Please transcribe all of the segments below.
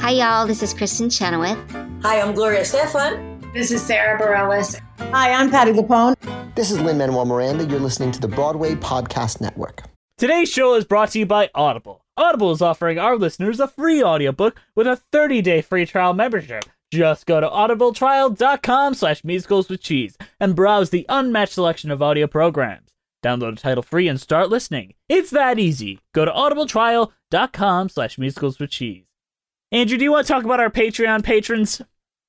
Hi, y'all. This is Kristen Chenoweth. Hi, I'm Gloria Estefan. This is Sarah Bareilles. Hi, I'm Patti LuPone. This is Lin-Manuel Miranda. You're listening to the Broadway Podcast Network. Today's show is brought to you by Audible. Audible is offering our listeners a free audiobook with a 30-day free trial membership. Just go to audibletrial.com/musicalswithcheese and browse the unmatched selection of audio programs. Download a title free and start listening. It's that easy. Go to audibletrial.com/musicalswithcheese. Andrew, do you want to talk about our Patreon patrons?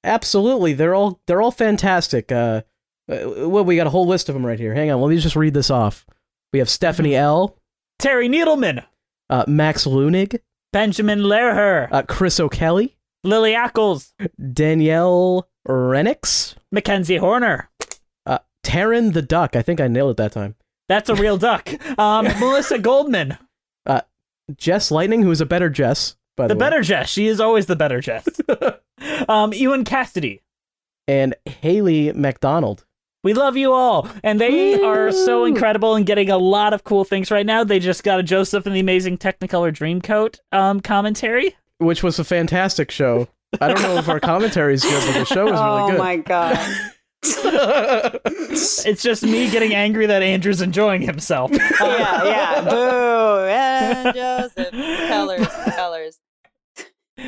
Absolutely. They're all fantastic. Well, we got a whole list of them right here. Hang on. Let me just read this off. We have Stephanie L. Terry Needleman. Max Lunig. Benjamin Lehrher. Chris O'Kelly. Lily Ackles. Danielle Renix. Mackenzie Horner. Taryn the Duck. I think I nailed it that time. That's a real duck. Melissa Goldman. Jess Lightning, who is a better Jess. The better Jess. She is always the better Jess. Ewan Cassidy. And Haley McDonald. We love you all. And they are so incredible and getting a lot of cool things right now. They just got a Joseph and the Amazing Technicolor Dreamcoat commentary. Which was a fantastic show. I don't know if our commentary is good, but the show is really good. Oh, my God. It's just me getting angry that Andrew's enjoying himself. Yeah. Boo. And Joseph. Colors.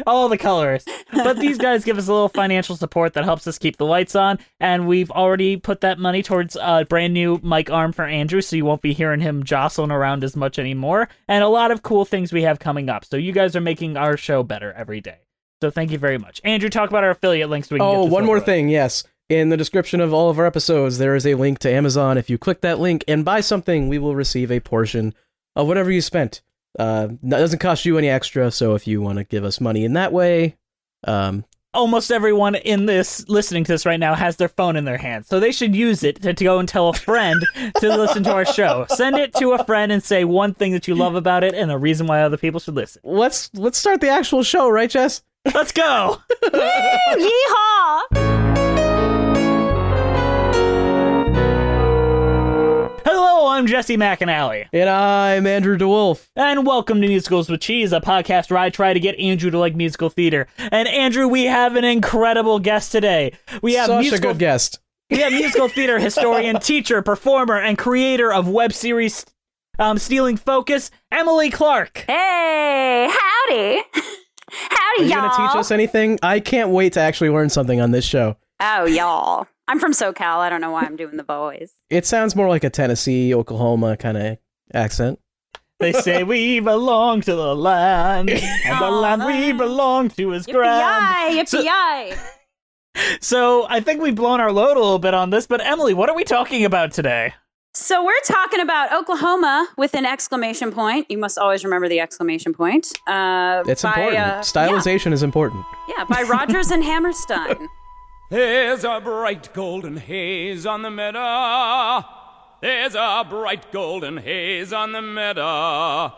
All the colors. But these guys give us a little financial support that helps us keep the lights on, and we've already put that money towards a brand new mic arm for Andrew, so you won't be hearing him jostling around as much anymore, and a lot of cool things we have coming up. So you guys are making our show better every day. So thank you very much. Andrew, talk about our affiliate links so we can get this one more thing, yes. In the description of all of our episodes, there is a link to Amazon. If you click that link and buy something, we will receive a portion of whatever you spent. It doesn't cost you any extra, so if you want to give us money in that way... Almost everyone in this listening to this right now has their phone in their hand, so they should use it to go and tell a friend to listen to our show. Send it to a friend and say one thing that you love about it and a reason why other people should listen. Let's start the actual show, right, Jess? Let's go! Woo! Yeehaw! Hello, I'm Jesse McAnally. And I'm Andrew DeWolf. And welcome to Musicals with Cheese, a podcast where I try to get Andrew to like musical theater. And Andrew, we have an incredible guest today. We have a good guest. We have musical theater historian, teacher, performer, and creator of web series Stealing Focus, Emily Clark. Hey, howdy. Howdy, y'all. Are you going to teach us anything? I can't wait to actually learn something on this show. Oh, y'all. I'm from SoCal. I don't know why I'm doing the voice. It sounds more like a Tennessee, Oklahoma kind of accent. They say we belong to the land, and the land we belong to is grand. Yippee-yi! So I think we've blown our load a little bit on this, but Emily, what are we talking about today? So we're talking about Oklahoma with an exclamation point. You must always remember the exclamation point. It's important. Stylization is important. Yeah, by Rodgers and Hammerstein. There's a bright golden haze on the meadow. There's a bright golden haze on the meadow.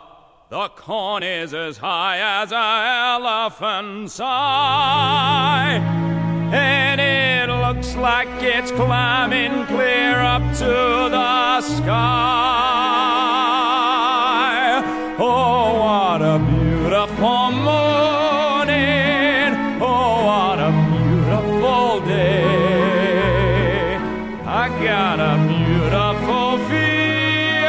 The corn is as high as an elephant's eye. And it looks like it's climbing clear up to the sky. Oh, what a beautiful morning. Oh, what a day. I got a beautiful feeling.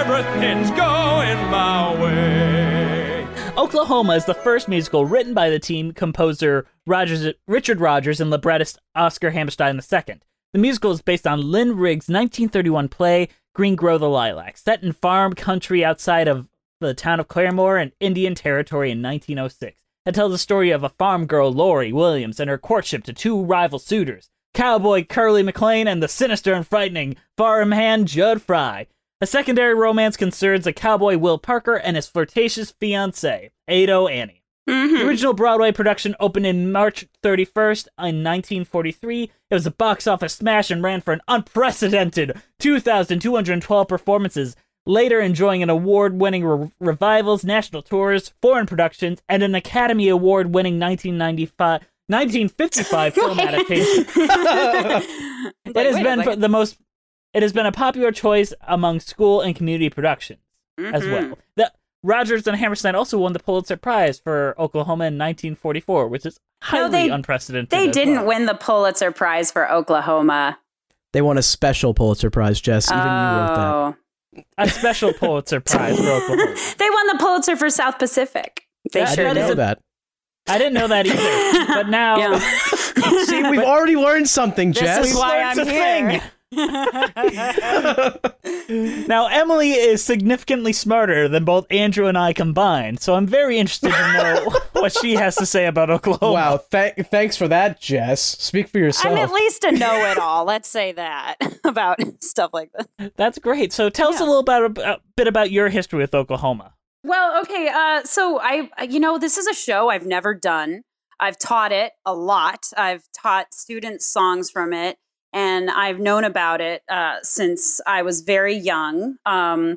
Everything's going my way. Oklahoma is the first musical written by the team composer Richard Rodgers and librettist Oscar Hammerstein II. The musical is based on Lynn Riggs' 1931 play Green Grow the Lilac, set in farm country outside of the town of Claremore in Indian Territory in 1906. It tells the story of a farm girl, Laurey Williams, and her courtship to two rival suitors, cowboy Curly McLain and the sinister and frightening farmhand Jud Fry. A secondary romance concerns a cowboy, Will Parker, and his flirtatious fiancée, Ado Annie. Mm-hmm. The original Broadway production opened in March 31st in 1943. It was a box office smash and ran for an unprecedented 2,212 performances, later enjoying an award-winning revivals, national tours, foreign productions, and an Academy Award-winning 1955 film adaptation. It has been a popular choice among school and community productions as well. The Rodgers and Hammerstein also won the Pulitzer Prize for Oklahoma in 1944, which is highly unprecedented. They didn't win the Pulitzer Prize for Oklahoma. They won a special Pulitzer Prize, Jess. Even you wrote that. A special Pulitzer Prize for Oklahoma. They won the Pulitzer for South Pacific. I didn't know that. I didn't know that either. But now... Yeah. See, we've already learned something, Jess. This is why I'm here. Now, Emily is significantly smarter than both Andrew and I combined, so I'm very interested to know what she has to say about Oklahoma. Wow, thanks for that, Jess. Speak for yourself. I'm at least a know-it-all, let's say that, about stuff like this. That's great. So tell us a little bit about your history with Oklahoma. Well, okay, so this is a show I've never done. I've taught it a lot. I've taught students songs from it. And I've known about it since I was very young. My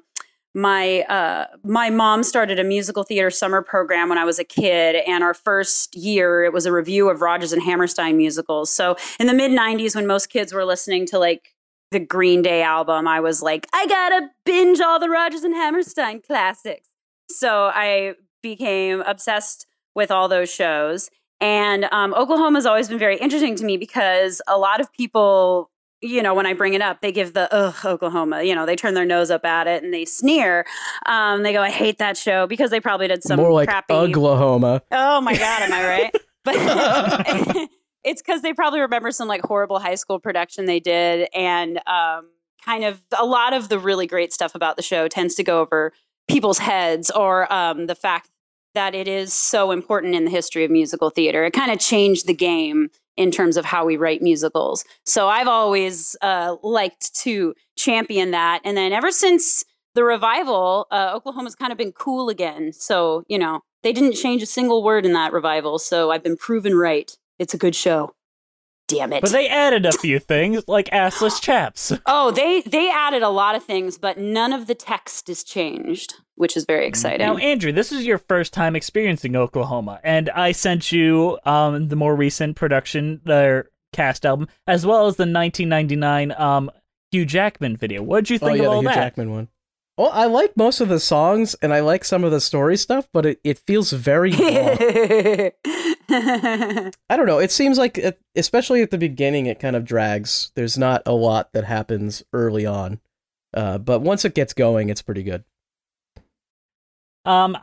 mom started a musical theater summer program when I was a kid. And our first year, it was a review of Rodgers and Hammerstein musicals. So in the mid-90s, when most kids were listening to like the Green Day album, I was like, I gotta binge all the Rodgers and Hammerstein classics. So I became obsessed with all those shows. And Oklahoma's always been very interesting to me because a lot of people, you know, when I bring it up, they give the, ugh, Oklahoma, you know, they turn their nose up at it and they sneer. They go, I hate that show because they probably did some more like crappy Oklahoma. Oh my God, am I right? But it's because they probably remember some like horrible high school production they did. And kind of a lot of the really great stuff about the show tends to go over people's heads or the fact that it is so important in the history of musical theater. It kind of changed the game in terms of how we write musicals. So I've always liked to champion that. And then ever since the revival, Oklahoma's kind of been cool again. So, you know, they didn't change a single word in that revival. So I've been proven right. It's a good show. Damn it. But they added a few things, like assless chaps. Oh, they added a lot of things, but none of the text is changed, which is very exciting. Now, Andrew, this is your first time experiencing Oklahoma, and I sent you the more recent production, their cast album, as well as the 1999 Hugh Jackman video. What did you think of all that? Hugh Jackman one. Well, I like most of the songs, and I like some of the story stuff, but it feels very I don't know. It seems like, especially at the beginning, it kind of drags. There's not a lot that happens early on. But once it gets going, it's pretty good. I'm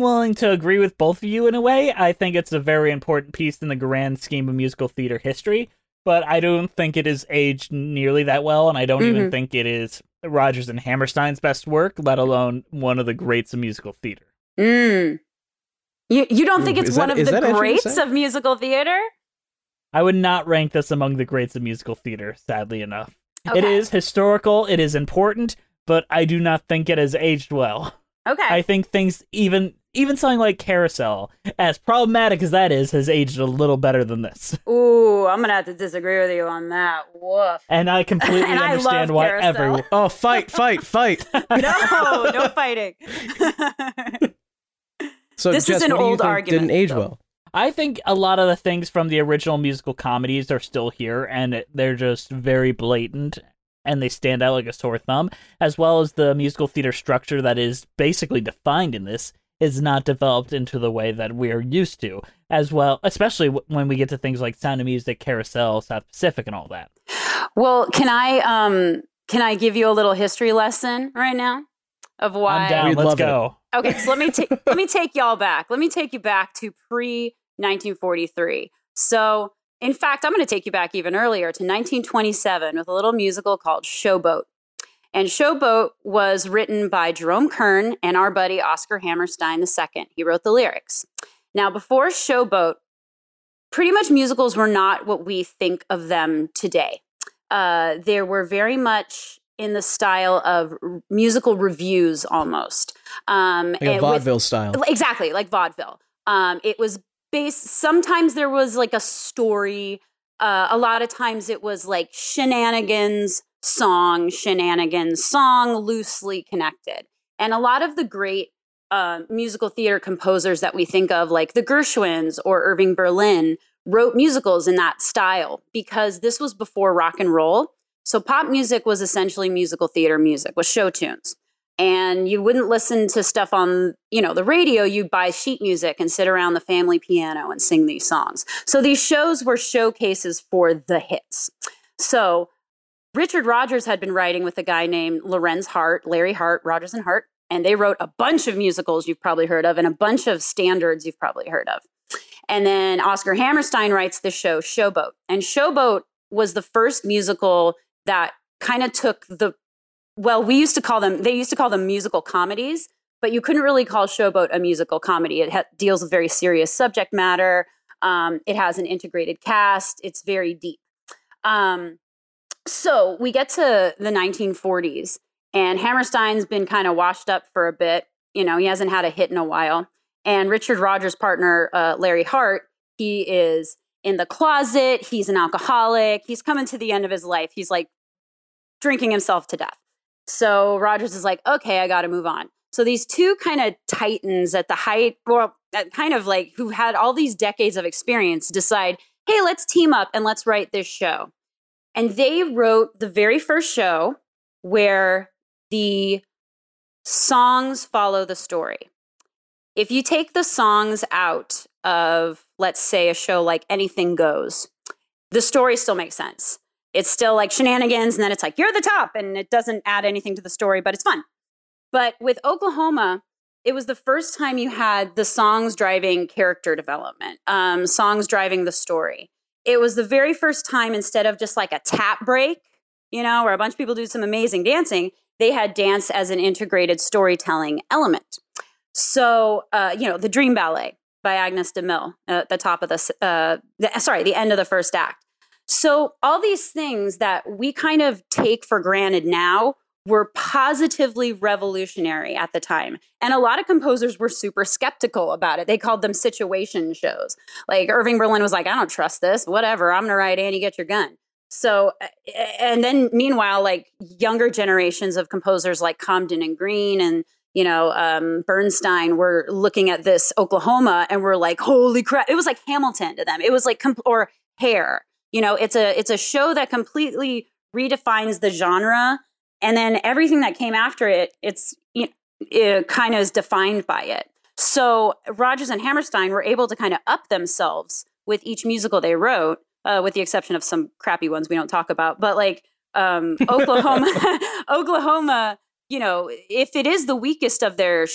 willing to agree with both of you in a way. I think it's a very important piece in the grand scheme of musical theater history, but I don't think it is aged nearly that well, and I don't even think it is Rodgers and Hammerstein's best work, let alone one of the greats of musical theater. Mm. You don't think it's one of the greats of musical theater? I would not rank this among the greats of musical theater, sadly enough. Okay. It is historical, it is important, but I do not think it has aged well. Okay. I think things, even something like Carousel, as problematic as that is, has aged a little better than this. Ooh, I'm going to have to disagree with you on that. Woof. And I completely and understand I why Carousel. Everyone... Oh, fight. No fighting. So this Jess, is an old argument. Didn't age well. I think a lot of the things from the original musical comedies are still here, and they're just very blatant, and they stand out like a sore thumb, as well as the musical theater structure that is basically defined in this is not developed into the way that we are used to, as well, especially when we get to things like Sound of Music, Carousel, South Pacific, and all that. Well, can I give you a little history lesson right now of why? I'm down. Let's go. Okay, so let me take y'all back. Let me take you back to pre-1943. So, in fact, I'm going to take you back even earlier to 1927 with a little musical called Showboat. And Showboat was written by Jerome Kern and our buddy Oscar Hammerstein II. He wrote the lyrics. Now, before Showboat, pretty much musicals were not what we think of them today. They were very much in the style of musical reviews almost. Like a vaudeville style. Exactly, like vaudeville. It was based, sometimes there was like a story. A lot of times it was like shenanigans, song, loosely connected. And a lot of the great musical theater composers that we think of, like the Gershwins or Irving Berlin, wrote musicals in that style because this was before rock and roll. So pop music was essentially musical theater music with show tunes. And you wouldn't listen to stuff on, you know, the radio. You'd buy sheet music and sit around the family piano and sing these songs. So these shows were showcases for the hits. So Richard Rodgers had been writing with a guy named Lorenz Hart, Larry Hart, Rodgers and Hart, and they wrote a bunch of musicals you've probably heard of and a bunch of standards you've probably heard of. And then Oscar Hammerstein writes the show Showboat. And Showboat was the first musical that kind of took the, well, they used to call them musical comedies, but you couldn't really call Showboat a musical comedy. It deals with very serious subject matter. It has an integrated cast. It's very deep. So we get to the 1940s, and Hammerstein's been kind of washed up for a bit. You know, he hasn't had a hit in a while. And Richard Rodgers' partner, Larry Hart, he is in the closet. He's an alcoholic. He's coming to the end of his life. He's like drinking himself to death. So Rodgers is like, okay, I got to move on. So these two kind of titans at the height, well, kind of like who had all these decades of experience decide, hey, let's team up and let's write this show. And they wrote the very first show where the songs follow the story. If you take the songs out of, let's say, a show like Anything Goes, the story still makes sense. It's still like shenanigans, and then it's like, you're the top, and it doesn't add anything to the story, but it's fun. But with Oklahoma!, it was the first time you had the songs driving character development, songs driving the story. It was the very first time, instead of just like a tap break, you know, where a bunch of people do some amazing dancing, they had dance as an integrated storytelling element. So, you know, the Dream Ballet by Agnes DeMille, at the top of the end of the first act. So all these things that we kind of take for granted now were positively revolutionary at the time. And a lot of composers were super skeptical about it. They called them situation shows. Like Irving Berlin was like, I don't trust this, whatever, I'm going to write Annie Get Your Gun. So, and then meanwhile, like younger generations of composers like Comden and Green and, you know, Bernstein were looking at this Oklahoma! And were like, holy crap. It was like Hamilton to them. It was like, or Hair. You know, it's a show that completely redefines the genre, and then everything that came after it, it kind of is defined by it. So Rodgers and Hammerstein were able to kind of up themselves with each musical they wrote, with the exception of some crappy ones we don't talk about. But like Oklahoma, you know, if it is the weakest of their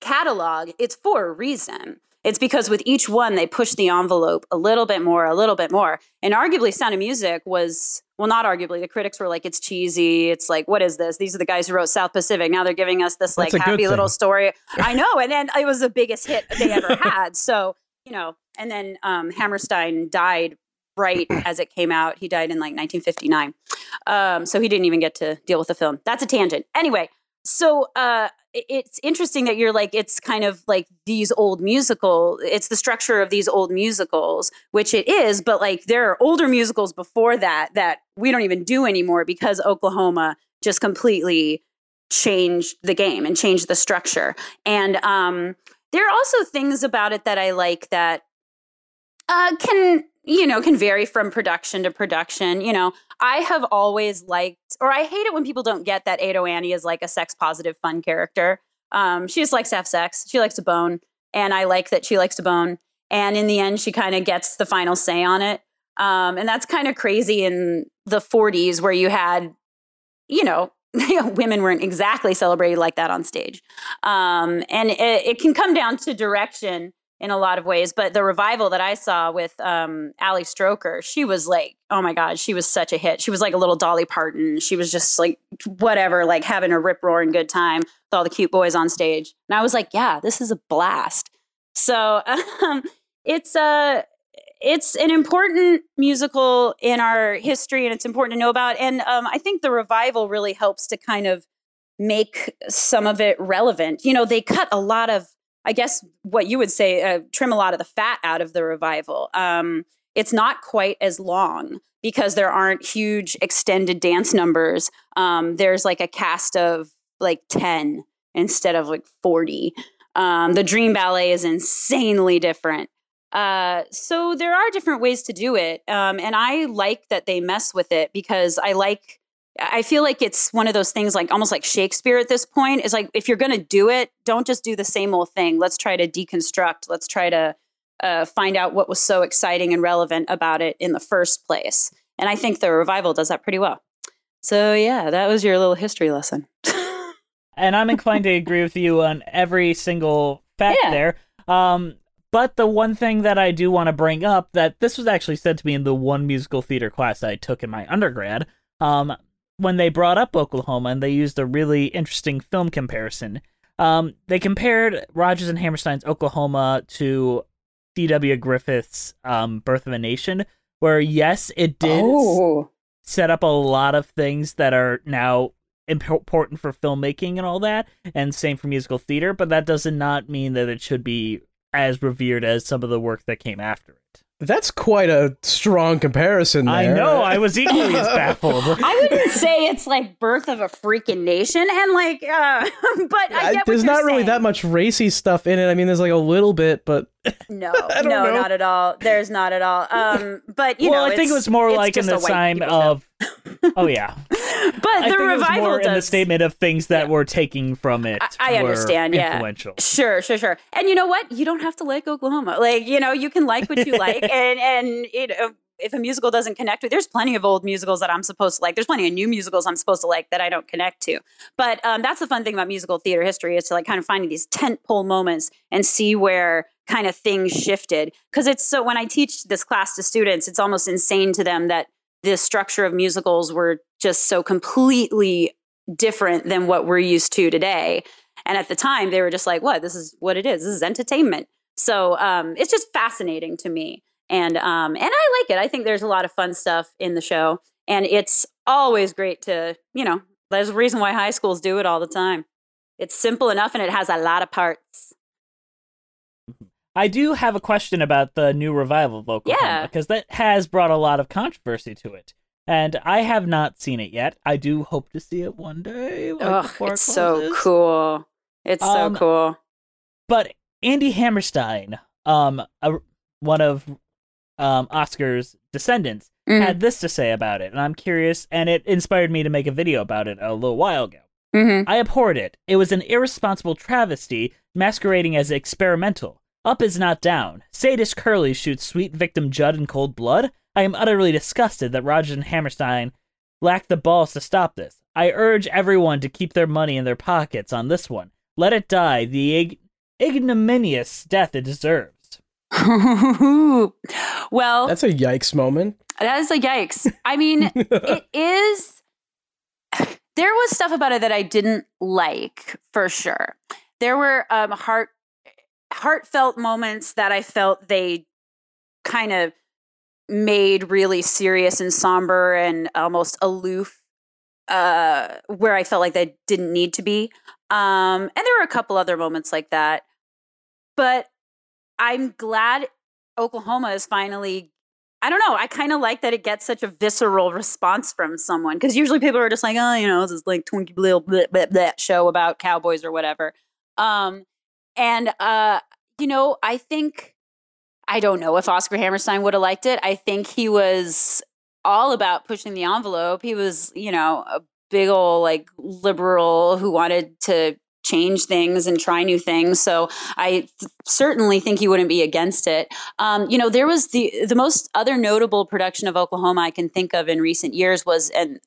catalog, it's for a reason. It's because with each one, they pushed the envelope a little bit more. And arguably, Sound of Music was, well, not arguably. The critics were like, it's cheesy. It's like, what is this? These are the guys who wrote South Pacific. Now they're giving us this like happy little story. I know. And then it was the biggest hit they ever had. So, you know, and then Hammerstein died right as it came out. He died in like 1959. So he didn't even get to deal with the film. That's a tangent. Anyway. So it's interesting that you're like, it's kind of like these old musicals. It's the structure of these old musicals, which it is. But like there are older musicals before that we don't even do anymore because Oklahoma! Just completely changed the game and changed the structure. And there are also things about it that I like that can vary from production to production. You know, I have always liked, or I hate it when people don't get that Ado Annie is like a sex positive fun character. She just likes to have sex. She likes to bone. And I like that she likes to bone. And in the end, she kind of gets the final say on it. And that's kind of crazy in the 40s where you had, you know, women weren't exactly celebrated like that on stage. And it can come down to direction in a lot of ways. But the revival that I saw with Ali Stroker, she was like, oh my God, she was such a hit. She was like a little Dolly Parton. She was just like, whatever, like having a rip-roaring good time with all the cute boys on stage. And I was like, yeah, this is a blast. So it's an important musical in our history, and it's important to know about. And I think the revival really helps to kind of make some of it relevant. You know, they cut a lot of, I guess what you would say, trim a lot of the fat out of the revival. It's not quite as long because there aren't huge extended dance numbers. There's like a cast of like 10 instead of like 40. The Dream Ballet is insanely different. So there are different ways to do it. And I like that they mess with it because I like I feel like it's one of those things, like almost like Shakespeare at this point, is like, if you're going to do it, don't just do the same old thing. Let's try to deconstruct. Let's try to find out what was so exciting and relevant about it in the first place. And I think the revival does that pretty well. So yeah, that was your little history lesson. And I'm inclined to agree with you on every single fact there. But the one thing that I do want to bring up, that this was actually said to me in the one musical theater class I took in my undergrad, when they brought up Oklahoma, and they used a really interesting film comparison. They compared Rodgers and Hammerstein's Oklahoma to D.W. Griffith's Birth of a Nation, where, yes, it did set up a lot of things that are now important for filmmaking and all that, and same for musical theater, but that does not mean that it should be as revered as some of the work that came after it. That's quite a strong comparison there. I know. I was equally as baffled. I wouldn't say it's like Birth of a Freaking Nation, and like, but yeah, I get there's what not really saying. That much racy stuff in it. I mean, there's like a little bit, but no, not at all. There's not at all. But I think it was more like in the time of, but the revival was more in the statement of things that were taking from it. I understand. Influential. Sure. And you know what? You don't have to like Oklahoma. Like, you know, you can like what you like. And you know, if a musical doesn't connect with, there's plenty of old musicals that I'm supposed to like. There's plenty of new musicals I'm supposed to like that I don't connect to. But that's the fun thing about musical theater history, is to like kind of find these tentpole moments and see where kind of things shifted. Because it's so, when I teach this class to students, it's almost insane to them that the structure of musicals were just so completely different than what we're used to today. And at the time, they were just like, what? This is what it is. This is entertainment. So it's just fascinating to me. And I like it. I think there's a lot of fun stuff in the show. And it's always great to, you know, there's a reason why high schools do it all the time. It's simple enough, and it has a lot of parts. I do have a question about the new revival of Oklahoma, because that has brought a lot of controversy to it. And I have not seen it yet. I do hope to see it one day. Like, it's so cool. It's so cool. But Andy Hammerstein, one of Oscar's descendants, had this to say about it. And I'm curious, and it inspired me to make a video about it a little while ago. I abhorred it. It was an irresponsible travesty masquerading as experimental. Up is not down. Sadist Curly shoots sweet victim Jud in cold blood. I am utterly disgusted that Rodgers and Hammerstein lacked the balls to stop this. I urge everyone to keep their money in their pockets on this one. Let it die the ignominious death it deserves. Well, that's a yikes moment. That is a yikes. I mean, it is. There was stuff about it that I didn't like, for sure. There were heartfelt moments that I felt they kind of made really serious and somber and almost aloof, where I felt like they didn't need to be. And there were a couple other moments like that, but I'm glad Oklahoma is finally, I don't know, I kind of like that it gets such a visceral response from someone, because usually people are just like, oh, you know, this is like Twinkie Blue bleh show about cowboys or whatever. And you know, I think, I don't know if Oscar Hammerstein would have liked it. I think he was all about pushing the envelope. He was, you know, a big old like liberal who wanted to change things and try new things. So I certainly think he wouldn't be against it. You know, there was the most other notable production of Oklahoma I can think of in recent years was in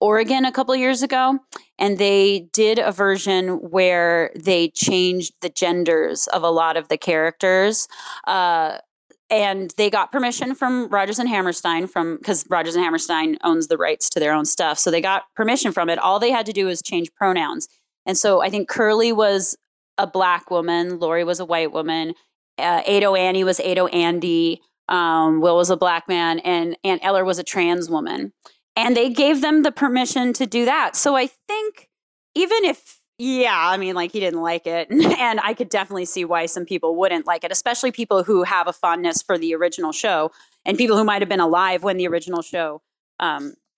Oregon a couple of years ago. And they did a version where they changed the genders of a lot of the characters. And they got permission from Rodgers and Hammerstein, because Rodgers and Hammerstein owns the rights to their own stuff. So they got permission from it. All they had to do was change pronouns. And so I think Curly was a black woman. Laurey was a white woman. Ado Annie was Ado Andy. Will was a black man. And Aunt Eller was a trans woman. And they gave them the permission to do that. So I think even if, I mean, like, he didn't like it. And I could definitely see why some people wouldn't like it, especially people who have a fondness for the original show and people who might have been alive when the original show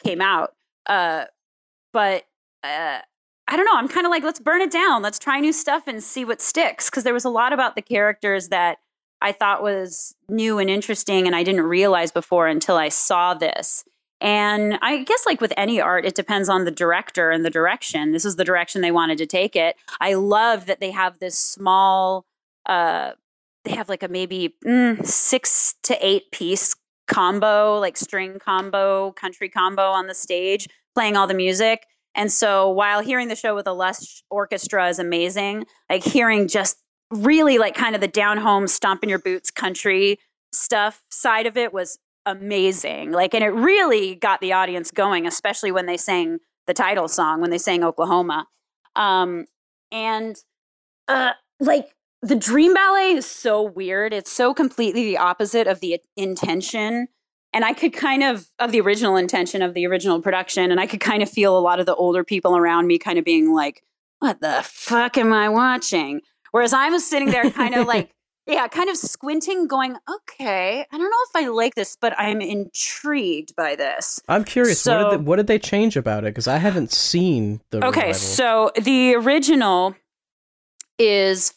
came out. But I don't know. I'm kind of like, let's burn it down. Let's try new stuff and see what sticks. Because there was a lot about the characters that I thought was new and interesting and I didn't realize before until I saw this. And I guess like with any art, it depends on the director and the direction. This is the direction they wanted to take it. I love that they have this small, they have like a maybe 6 to 8 piece combo, like string combo, country combo on the stage playing all the music. And so while hearing the show with a lush orchestra is amazing, like hearing just really like kind of the down home stomping your boots country stuff side of it was amazing. Like, and it really got the audience going, especially when they sang the title song, when they sang Oklahoma. Like the Dream Ballet is so weird. It's so completely the opposite of the intention. And I could kind of the original intention of the original production. And I could kind of feel a lot of the older people around me kind of being like, what the fuck am I watching? Whereas I was sitting there kind of like, yeah, kind of squinting, going, okay, I don't know if I like this, but I'm intrigued by this. I'm curious, so, what did they change about it? Because I haven't seen the revival. Okay, so the original is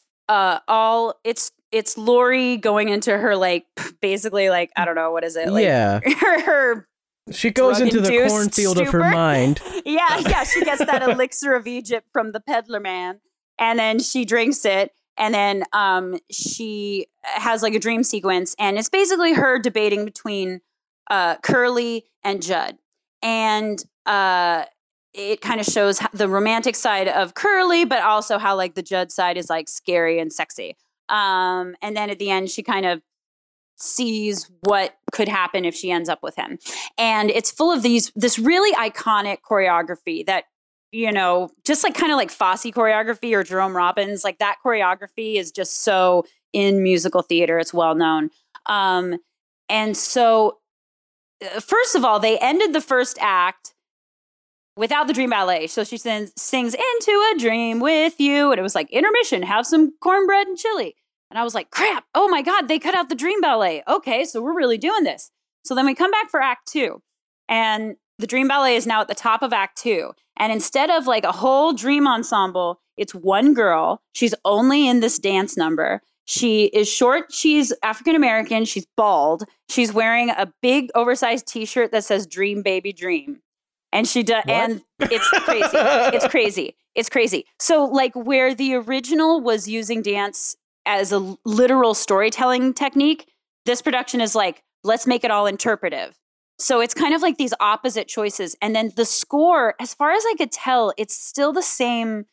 it's Laurey going into her, like, basically, like, I don't know, what is it? Like, yeah. Her she goes into the cornfield stupor of her mind. yeah, she gets that elixir of Egypt from the peddler man, and then she drinks it. And then she has like a dream sequence, and it's basically her debating between Curly and Jud. And it kind of shows the romantic side of Curly, but also how like the Jud side is like scary and sexy. And then at the end, she kind of sees what could happen if she ends up with him. And it's full of this really iconic choreography that, you know, just like kind of like Fosse choreography or Jerome Robbins, like that choreography is just so in musical theater. It's well known. And so first of all, they ended the first act without the Dream Ballet. So she sings Into a Dream with You. And it was like intermission, have some cornbread and chili. And I was like, crap. Oh my God, they cut out the Dream Ballet. Okay. So we're really doing this. So then we come back for act 2, and the Dream Ballet is now at the top of act 2. And instead of like a whole dream ensemble, it's one girl. She's only in this dance number. She is short. She's African-American. She's bald. She's wearing a big oversized t-shirt that says Dream Baby Dream. And she does. And it's crazy. It's crazy. So like where the original was using dance as a literal storytelling technique, this production is like, let's make it all interpretive. So it's kind of like these opposite choices. And then the score, as far as I could tell, it's still the same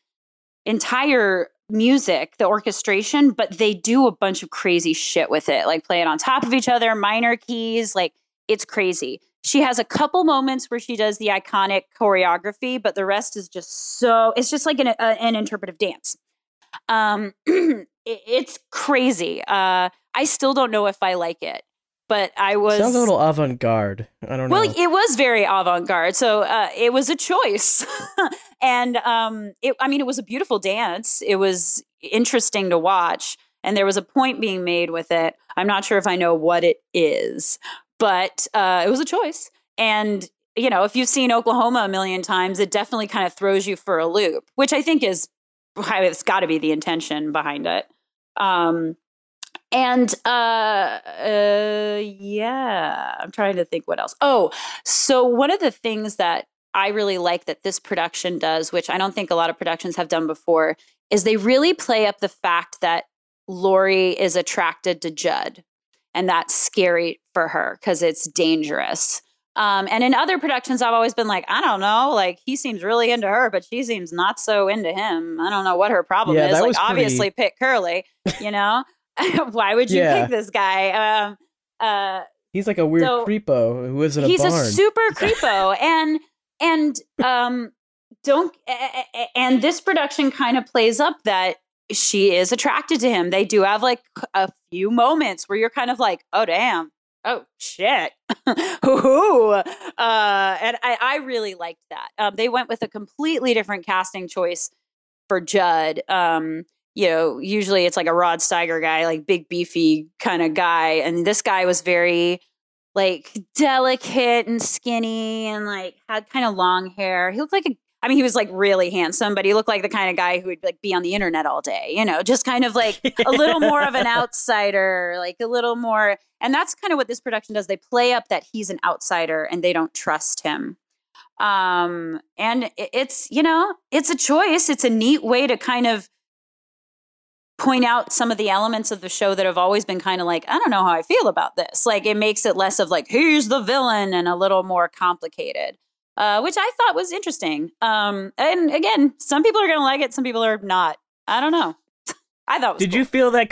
entire music, the orchestration, but they do a bunch of crazy shit with it, like play it on top of each other, minor keys, like it's crazy. She has a couple moments where she does the iconic choreography, but the rest is just so, it's just like an interpretive dance. It's crazy. I still don't know if I like it. But I was... Sounds a little avant-garde. I don't know. Well, it was very avant-garde. So it was a choice. And it was a beautiful dance. It was interesting to watch. And there was a point being made with it. I'm not sure if I know what it is. But it was a choice. And, you know, if you've seen Oklahoma a million times, it definitely kind of throws you for a loop, which I think is... It's got to be the intention behind it. And, yeah, I'm trying to think what else. Oh, so one of the things that I really like that this production does, which I don't think a lot of productions have done before, is they really play up the fact that Laurey is attracted to Jud, and that's scary for her because it's dangerous. And in other productions, I've always been like, I don't know, like he seems really into her, but she seems not so into him. I don't know what her problem is. Like obviously pick Curly, you know? Why would you pick this guy? He's like a weird creepo who is in a barn. He's a super creepo, and this production kind of plays up that she is attracted to him. They do have like a few moments where you're kind of like, oh damn, oh shit, and I really liked that. They went with a completely different casting choice for Jud. You know, usually it's like a Rod Steiger guy, like big, beefy kind of guy. And this guy was very like delicate and skinny and like had kind of long hair. He looked like I mean, he was like really handsome, but he looked like the kind of guy who would like be on the internet all day, you know, just kind of like a little more of an outsider, like a little more. And that's kind of what this production does. They play up that he's an outsider and they don't trust him. And it's, you know, it's a choice. It's a neat way to kind of point out some of the elements of the show that have always been kind of like, I don't know how I feel about this. Like, it makes it less of like, here's the villain, and a little more complicated, which I thought was interesting. And again, some people are going to like it. Some people are not. I don't know. I thought it was Did cool. you feel that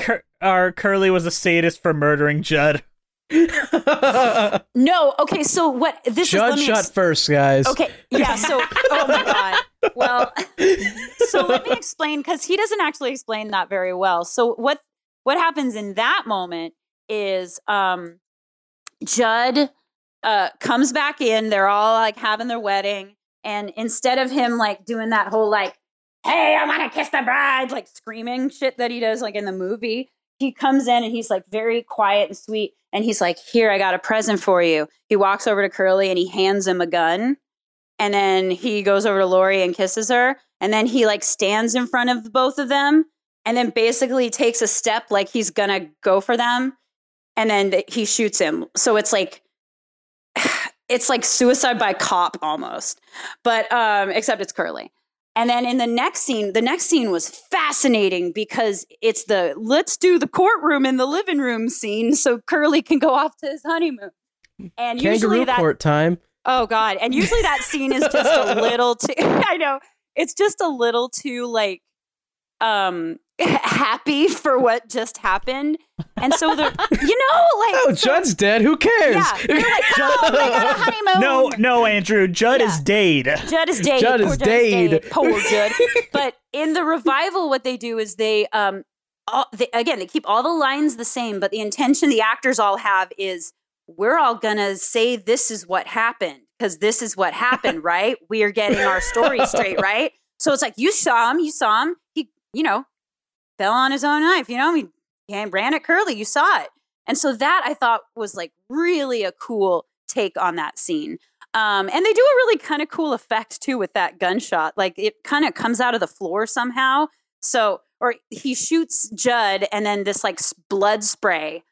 Curly was a sadist for murdering Jud? No. Okay. So what this Jud is. Jud shot first, guys. Okay. Yeah. So, oh my God. Well, so let me explain, because he doesn't actually explain that very well. So what happens in that moment is Jud comes back in. They're all like having their wedding, and instead of him like doing that whole like, "Hey, I want to kiss the bride," like screaming shit that he does like in the movie, he comes in and he's like very quiet and sweet, and he's like, "Here, I got a present for you." He walks over to Curly and he hands him a gun. And then he goes over to Laurey and kisses her. And then he like stands in front of both of them and then basically takes a step like he's going to go for them. And then he shoots him. So it's like suicide by cop almost, but except it's Curly. And then in the next scene was fascinating because it's the let's do the courtroom in the living room scene so Curly can go off to his honeymoon. And usually that court time. Oh, God. And usually that scene is just a little too, I know, it's just a little too, like, happy for what just happened. And so, oh, so, Jud's dead. Who cares? Yeah. You're like, oh, they got a honeymoon. No, Andrew. Jud is dead. Jud is dead. Poor Jud. But in the revival, what they do is they keep all the lines the same, but the intention the actors all have is, we're all going to say this is what happened because this is what happened, right? We are getting our story straight, right? So it's like, you saw him. He, fell on his own knife, he ran at Curly. You saw it. And so that I thought was like really a cool take on that scene. And they do a really kind of cool effect too with that gunshot. Like it kind of comes out of the floor somehow. So, or he shoots Jud and then this like blood sprays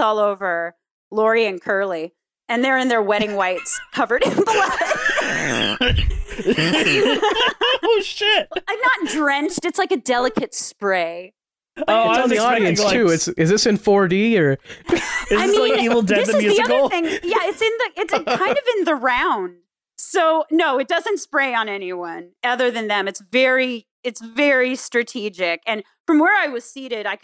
all over Laurey and Curly, and they're in their wedding whites covered in blood. Oh, shit. Not drenched. It's like a delicate spray. But oh, it's on the audience, too. Is this in 4D? Or is this like Evil Dead the musical? The other thing. Yeah, it's kind of in the round. So, no, it doesn't spray on anyone other than them. It's very strategic. And from where I was seated, I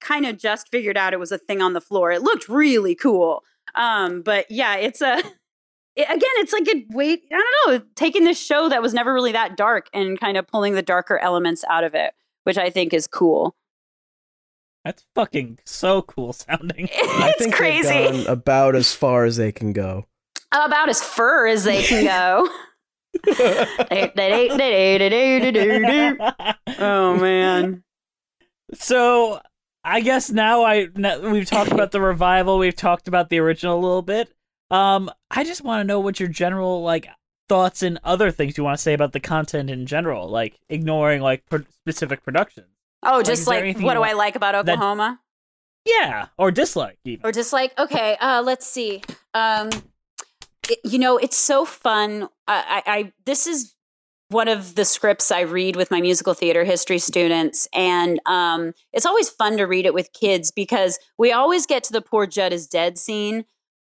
kind of just figured out it was a thing on the floor. It looked really cool. But yeah, it's like a weight, I don't know, taking this show that was never really that dark and kind of pulling the darker elements out of it, which I think is cool. That's fucking so cool sounding. I think crazy. They've gone about as far as they can go. About as fur as they can go. Oh man. So I guess now we've talked about the revival, we've talked about the original a little bit. I just want to know what your general like thoughts and other things you want to say about the content in general, like ignoring like specific productions. Oh, just like what do I like about Oklahoma? Yeah, or dislike even. Or dislike. Okay, let's see. It's so fun. I this is one of the scripts I read with my musical theater history students, and it's always fun to read it with kids because we always get to the poor Jud is dead scene,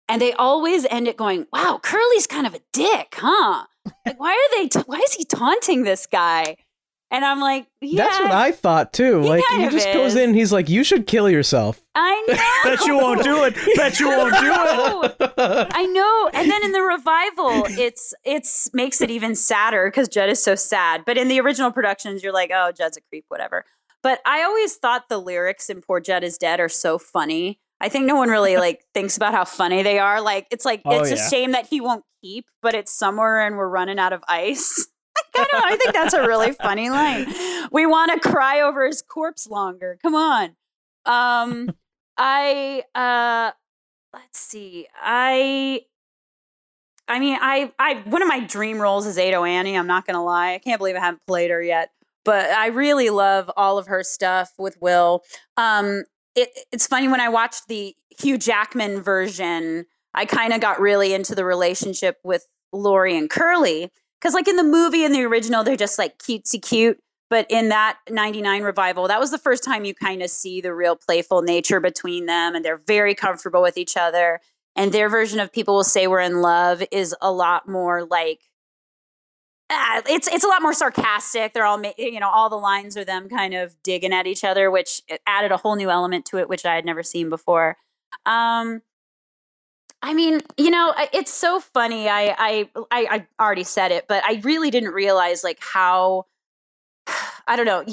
and they always end it going, "Wow, Curly's kind of a dick, huh? Like, why is he taunting this guy?" And I'm like, yeah. That's what I thought, too. He like, he just goes in and he's like, you should kill yourself. I know. Bet you won't do it. I know. And then in the revival, it's makes it even sadder because Jud is so sad. But in the original productions, you're like, oh, Jud's a creep, whatever. But I always thought the lyrics in Poor Jud is Dead are so funny. I think no one really like thinks about how funny they are. Like, it's like, a shame that he won't keep, but it's summer and we're running out of ice. I think that's a really funny line. We want to cry over his corpse longer. Come on. I, let's see. I, I mean, I one of my dream roles is Ado Annie. I'm not going to lie. I can't believe I haven't played her yet. But I really love all of her stuff with Will. It's funny, when I watched the Hugh Jackman version, I kind of got really into the relationship with Laurey and Curly. Because like in the movie, in the original, they're just like cutesy cute. But in that 99 revival, that was the first time you kind of see the real playful nature between them. And they're very comfortable with each other. And their version of People Will Say We're in Love is a lot more like, it's a lot more sarcastic. They're all, you know, all the lines are them kind of digging at each other, which added a whole new element to it, which I had never seen before. I mean, you know, it's so funny. I already said it, but I really didn't realize like how, I don't know.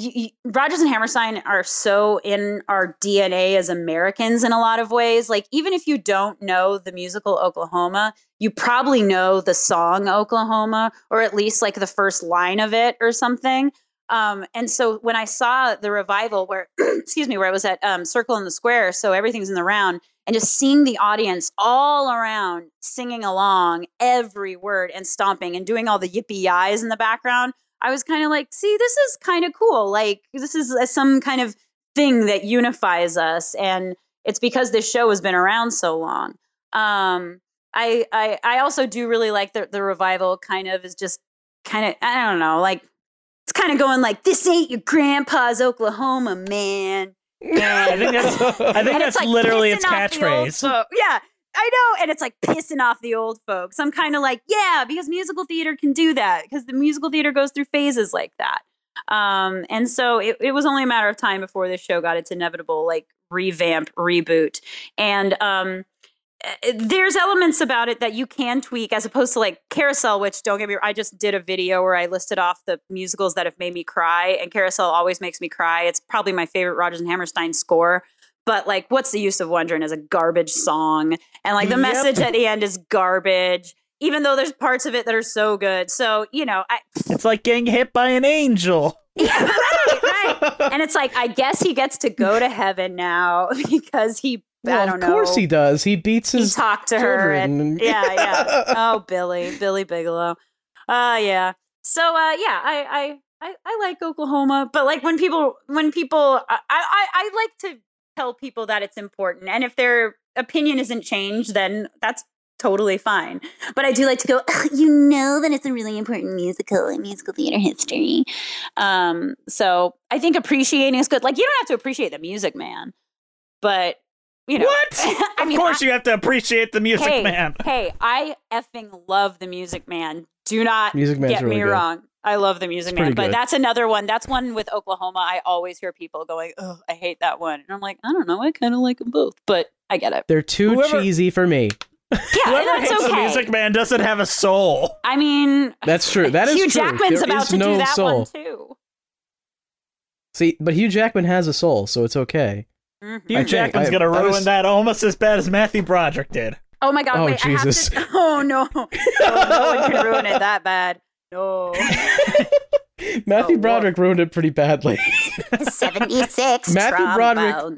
Rodgers and Hammerstein are so in our DNA as Americans in a lot of ways. Like, even if you don't know the musical Oklahoma, you probably know the song Oklahoma, or at least like the first line of it or something. And so when I saw the revival where, excuse me, where I was at Circle in the Square, so everything's in the round, and just seeing the audience all around singing along every word and stomping and doing all the yippee-yis in the background, I was kind of like, see, this is kind of cool. Like, this is some kind of thing that unifies us. And it's because this show has been around so long. I also do really like the revival kind of is just kind of, I don't know, like it's kind of going like, this ain't your grandpa's Oklahoma, man. I think that's like literally its catchphrase. Yeah, I know. And it's like pissing off the old folks. I'm kind of like, yeah, because musical theater can do that, because the musical theater goes through phases like that. And so it was only a matter of time before this show got its inevitable, like, revamp, reboot. And there's elements about it that you can tweak, as opposed to like Carousel, which, don't get me wrong, I just did a video where I listed off the musicals that have made me cry, and Carousel always makes me cry. It's probably my favorite Rodgers and Hammerstein score. But, like, what's the use of wondering is a garbage song. And, like, the message at the end is garbage, even though there's parts of it that are so good. So, you know. It's like getting hit by an angel. Yeah, right. And it's like, I guess he gets to go to heaven now because he, well, I don't know. Of course he does. He beats his children. He talked to her. And, yeah. Oh, Billy Bigelow. Yeah. So, yeah, I like Oklahoma. But, like, when people, I like to tell people that it's important, and if their opinion isn't changed, then that's totally fine. But I do like to go, you know, that it's a really important musical in musical theater history. So I think appreciating is good. Like, you don't have to appreciate The Music Man, but you know what? I mean, of course, you have to appreciate The Music Man. Hey, I effing love The Music Man. Do not get really me wrong. Good. I love The Music Man, but good. That's another one. That's one with Oklahoma. I always hear people going, oh, I hate that one. And I'm like, I don't know. I kind of like them both, but I get it. They're too cheesy for me. Yeah, that's hates okay. The Music Man doesn't have a soul. I mean, that's true. That is Hugh true. Jackman's there about to no do that soul. One too. See, but Hugh Jackman has a soul, so it's okay. Mm-hmm. Hugh Jackman's going to ruin that almost as bad as Matthew Broderick did. Oh my God. Oh, wait, Jesus. Oh no. No one can ruin it that bad. No. Matthew Broderick ruined it pretty badly. 76 Matthew Broderick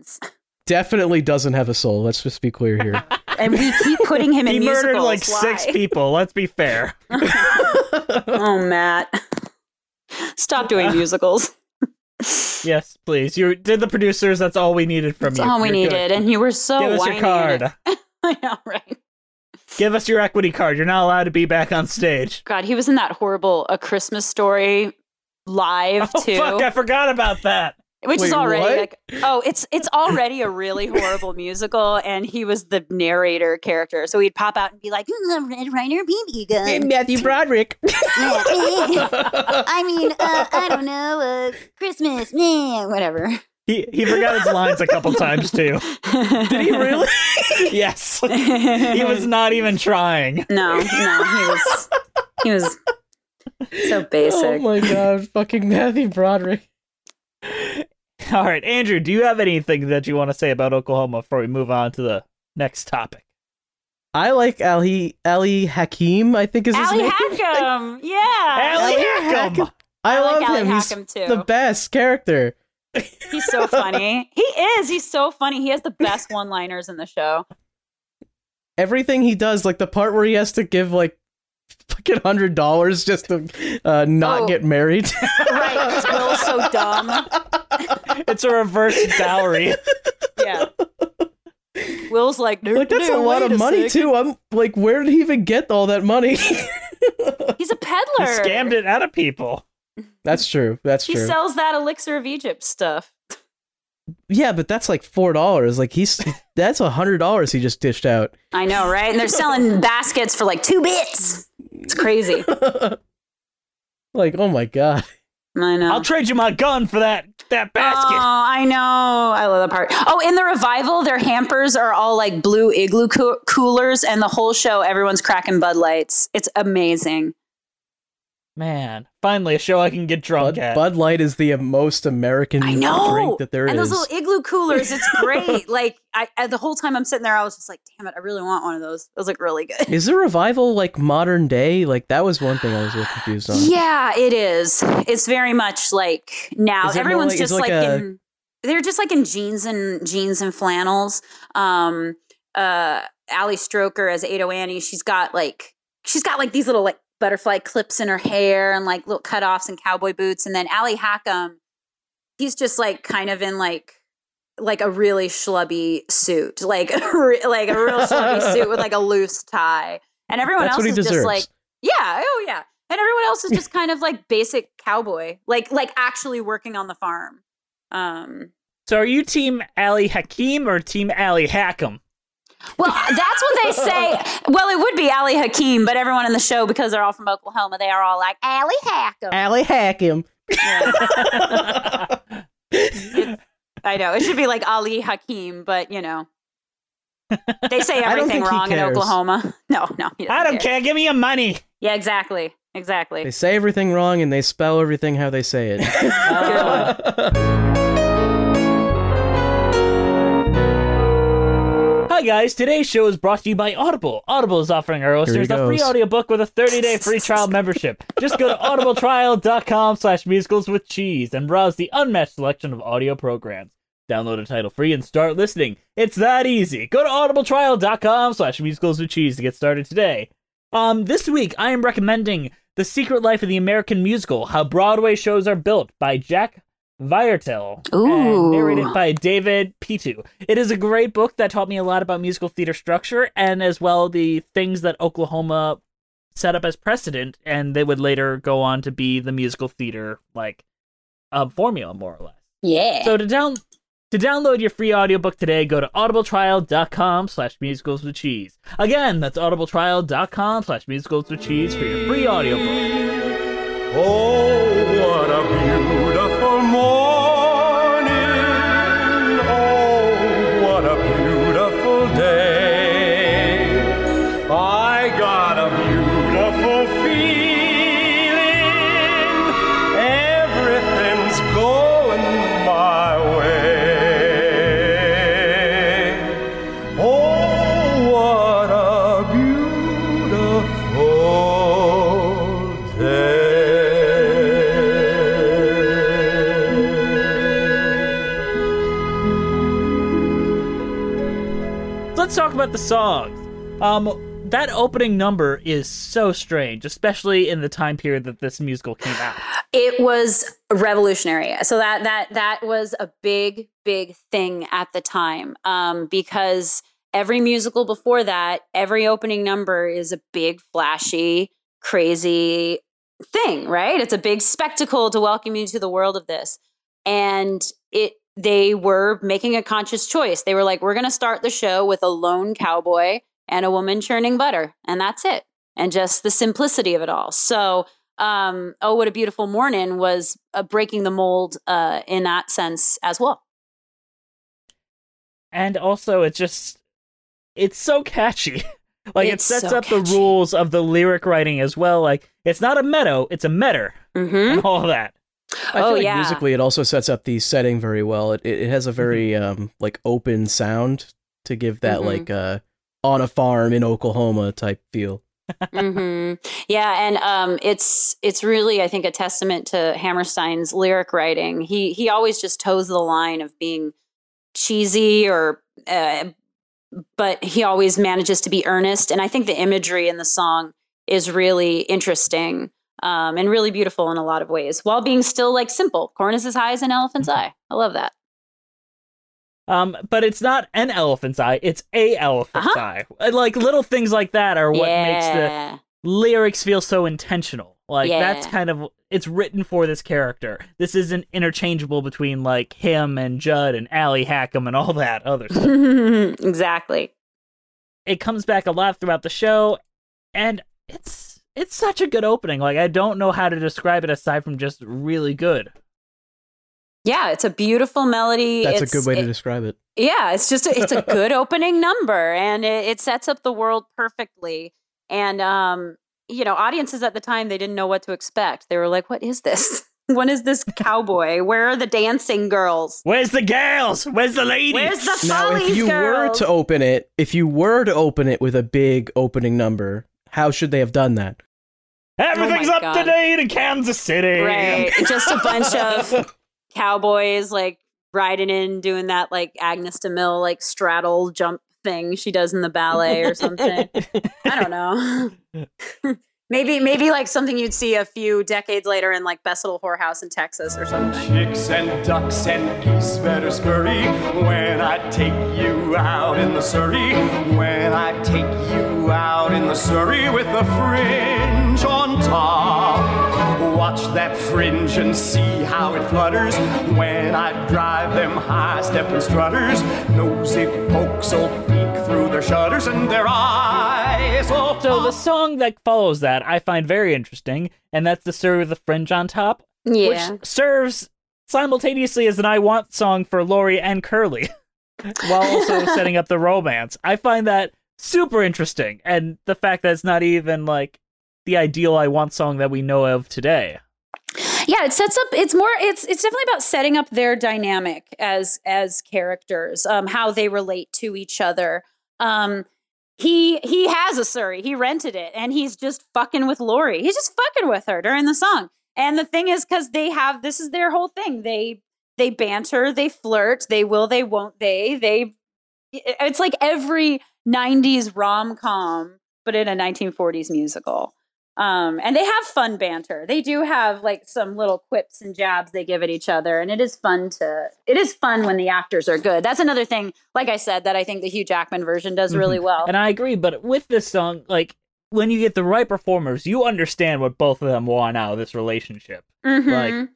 definitely doesn't have a soul. Let's just be clear here. And we keep putting him in musicals. He murdered like six people. Let's be fair. Oh, Matt. Stop doing musicals. Yes, please. You did the producers. That's all we needed from you. That's all we needed. Good. And you were so whiny. Give us your card. I know, right? Give us your equity card. You're not allowed to be back on stage. God, he was in that horrible A Christmas Story live, too. Fuck, I forgot about that. Which is already what? Like, oh, it's already a really horrible musical, and he was the narrator character. So he'd pop out and be like, Red Ryder BB gun. Hey, Matthew Broderick. I mean, I don't know, Christmas, whatever. He forgot his lines a couple times, too. Did he really? Yes. He was not even trying. No, he was so basic. Oh, my God. Fucking Matthew Broderick. All right, Andrew, do you have anything that you want to say about Oklahoma before we move on to the next topic? I like Ali Hakim, I think is his name. Ali Hakim. Yeah. Ali Hakim. I love like him. He's too. The best character. He's so funny. He is. He's so funny. He has the best one-liners in the show. Everything he does, like the part where he has to give like fucking $100 just to not get married. Right, because Will's so dumb. It's a reverse dowry. Yeah. Will's like, that's a lot of money too. I'm like, where did he even get all that money? He's a peddler. He scammed it out of people. That's true. That's true. He sells that Elixir of Egypt stuff. Yeah, but that's like $4. Like that's $100 he just dished out. I know, right? And they're selling baskets for like 2 bits. It's crazy. Like, oh my god. I know. I'll trade you my gun for that basket. Oh, I know. I love that part. Oh, in the revival, their hampers are all like blue igloo coolers, and the whole show, everyone's cracking Bud Lights. It's amazing. Man, finally a show I can get drunk at. Bud Light is the most American drink that there is. And those little igloo coolers, it's great. Like, I the whole time I'm sitting there, I was just like, damn it, I really want one of those. Those look really good. Is the revival like modern day? Like, that was one thing I was really confused on. Yeah, it is. It's very much like now. Everyone's like, just they're just like in jeans and flannels. Ali Stroker as Ado Annie, she's got like these little like butterfly clips in her hair and like little cutoffs and cowboy boots. And then Ali Hackham, he's just like kind of in like a really schlubby suit, like a real schlubby suit with like a loose tie. And everyone else is just like, yeah, oh yeah. And everyone else is just kind of like basic cowboy, like actually working on the farm. So are you team Ali Hakim or team Ali Hackham? Well, that's what they say. Well, it would be Ali Hakim, but everyone in the show, because they're all from Oklahoma, they are all like, Ali Hackham. Ali Hackham. Yeah. I know. It should be like Ali Hakim, but, you know. They say everything wrong in Oklahoma. No. I don't care. Give me your money. Yeah, exactly. They say everything wrong, and they spell everything how they say it. Hi guys, today's show is brought to you by Audible. Audible is offering our listeners a free audiobook with a 30-day free trial membership. Just go to audibletrial.com/musicalswithcheese and browse the unmatched selection of audio programs. Download a title free and start listening. It's that easy. Go to audibletrial.com/musicalswithcheese to get started today. This week, I am recommending The Secret Life of the American Musical, How Broadway Shows Are Built by Jack Viertel, and narrated by David Pitu. It is a great book that taught me a lot about musical theater structure and as well the things that Oklahoma set up as precedent, and they would later go on to be the musical theater formula, more or less. Yeah. So to download your free audiobook today, go to audibletrial.com/musicalswithcheese. Again, that's audibletrial.com/musicalswithcheese for your free audiobook. Oh, what a beautiful morning. Oh, what a beautiful day. I got a beautiful feeling. Everything's going my way. Oh, what a beautiful day. Let's talk about the songs. That opening number is so strange, especially in the time period that this musical came out. It was revolutionary. So that was a big, big thing at the time, because every musical before that, every opening number is a big, flashy, crazy thing, right? It's a big spectacle to welcome you to the world of this. And they were making a conscious choice. They were like, we're going to start the show with a lone cowboy and a woman churning butter. And that's it. And just the simplicity of it all. So, Oh, What a Beautiful Morning was breaking the mold in that sense as well. And also it's so catchy. It sets up the rules of the lyric writing as well. Like, it's not a meadow, it's a meter. Mm-hmm. And all that. I feel like musically it also sets up the setting very well. It has a very open sound to give that on a farm in Oklahoma type feel. Mm-hmm. Yeah, and it's really, I think, a testament to Hammerstein's lyric writing. He always just toes the line of being cheesy, but he always manages to be earnest. And I think the imagery in the song is really interesting and really beautiful in a lot of ways, while being still like simple. Corn is as high as an elephant's eye. I love that. But it's not an elephant's eye, it's a elephant's eye. Like, little things like that are what makes the lyrics feel so intentional. Like, that's kind of, it's written for this character. This isn't interchangeable between, like, him and Jud and Allie Hackham and all that other stuff. Exactly. It comes back a lot throughout the show, and it's such a good opening. Like, I don't know how to describe it aside from just really good. Yeah, it's a beautiful melody. That's a good way to describe it. Yeah, it's a good opening number, and it sets up the world perfectly. And, you know, audiences at the time, they didn't know what to expect. They were like, what is this? When is this cowboy? Where are the dancing girls? Where's the gals? Where's the ladies? Where's the Follies girls? Now, if you were to open it with a big opening number, how should they have done that? Everything's up to date in Kansas City. Right, just a bunch of... cowboys like riding in doing that like Agnes DeMille like straddle jump thing she does in the ballet or something. I don't know. maybe like something you'd see a few decades later in like Best Little Whorehouse in Texas or something. Chicks and ducks and geese better scurry when I take you out in the Surrey, when I take you out in the Surrey with the fringe on top. Watch that fringe and see how it flutters when I drive them high-stepping strutters. Nosy pokes'll peek through their shutters and their eyes will pop. So the song that follows that I find very interesting, and that's the Surrey with the Fringe on Top, which serves simultaneously as an I Want song for Laurey and Curly, while also setting up the romance. I find that super interesting, and the fact that it's not even like the ideal I Want song that we know of today. Yeah, it sets up, it's definitely about setting up their dynamic as characters, how they relate to each other. He has a Surrey, he rented it, and he's just fucking with Laurey. He's just fucking with her during the song. And the thing is, because this is their whole thing. They banter, they flirt, they will, they won't, they, it's like every 90s rom-com, but in a 1940s musical. And they have fun banter. They do have like some little quips and jabs they give at each other. And it is fun when the actors are good. That's another thing, like I said, that I think the Hugh Jackman version does really well. And I agree. But with this song, like when you get the right performers, you understand what both of them want out of this relationship. Mm-hmm. Like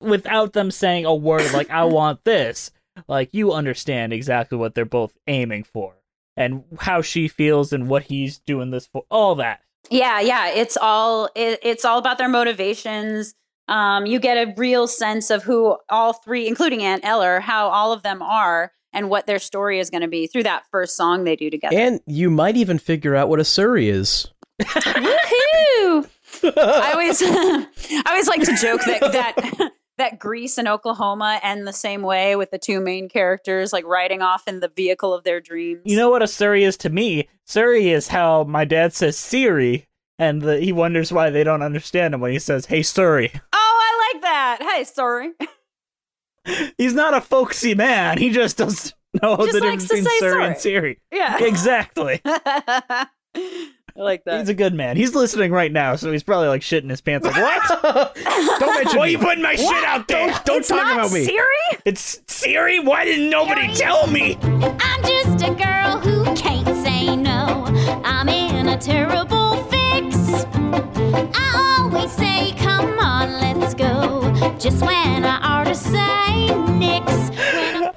without them saying a word, like, I want this, like you understand exactly what they're both aiming for and how she feels and what he's doing this for, all that. Yeah, it's all about their motivations. You get a real sense of who all three, including Aunt Eller, how all of them are and what their story is going to be through that first song they do together. And you might even figure out what a Surrey is. Woohoo! I always like to joke that Greece and Oklahoma end the same way, with the two main characters like riding off in the vehicle of their dreams. You know what a Surrey is to me? Surrey is how my dad says Siri, and he wonders why they don't understand him when he says, hey, Surrey. Oh, I like that. Hey, Surrey. He's not a folksy man. He just doesn't know the difference between Surrey and Siri. Yeah. Exactly. I like that. He's a good man. He's listening right now, so he's probably like shitting his pants. Like, what? Don't mention Why are you putting my shit out there? Don't talk about me. It's Siri? It's Siri? Why didn't nobody tell me? I'm just a girl who can't say no. I'm in a terrible fix. I always say, come on, let's go. Just when I ought to say nix.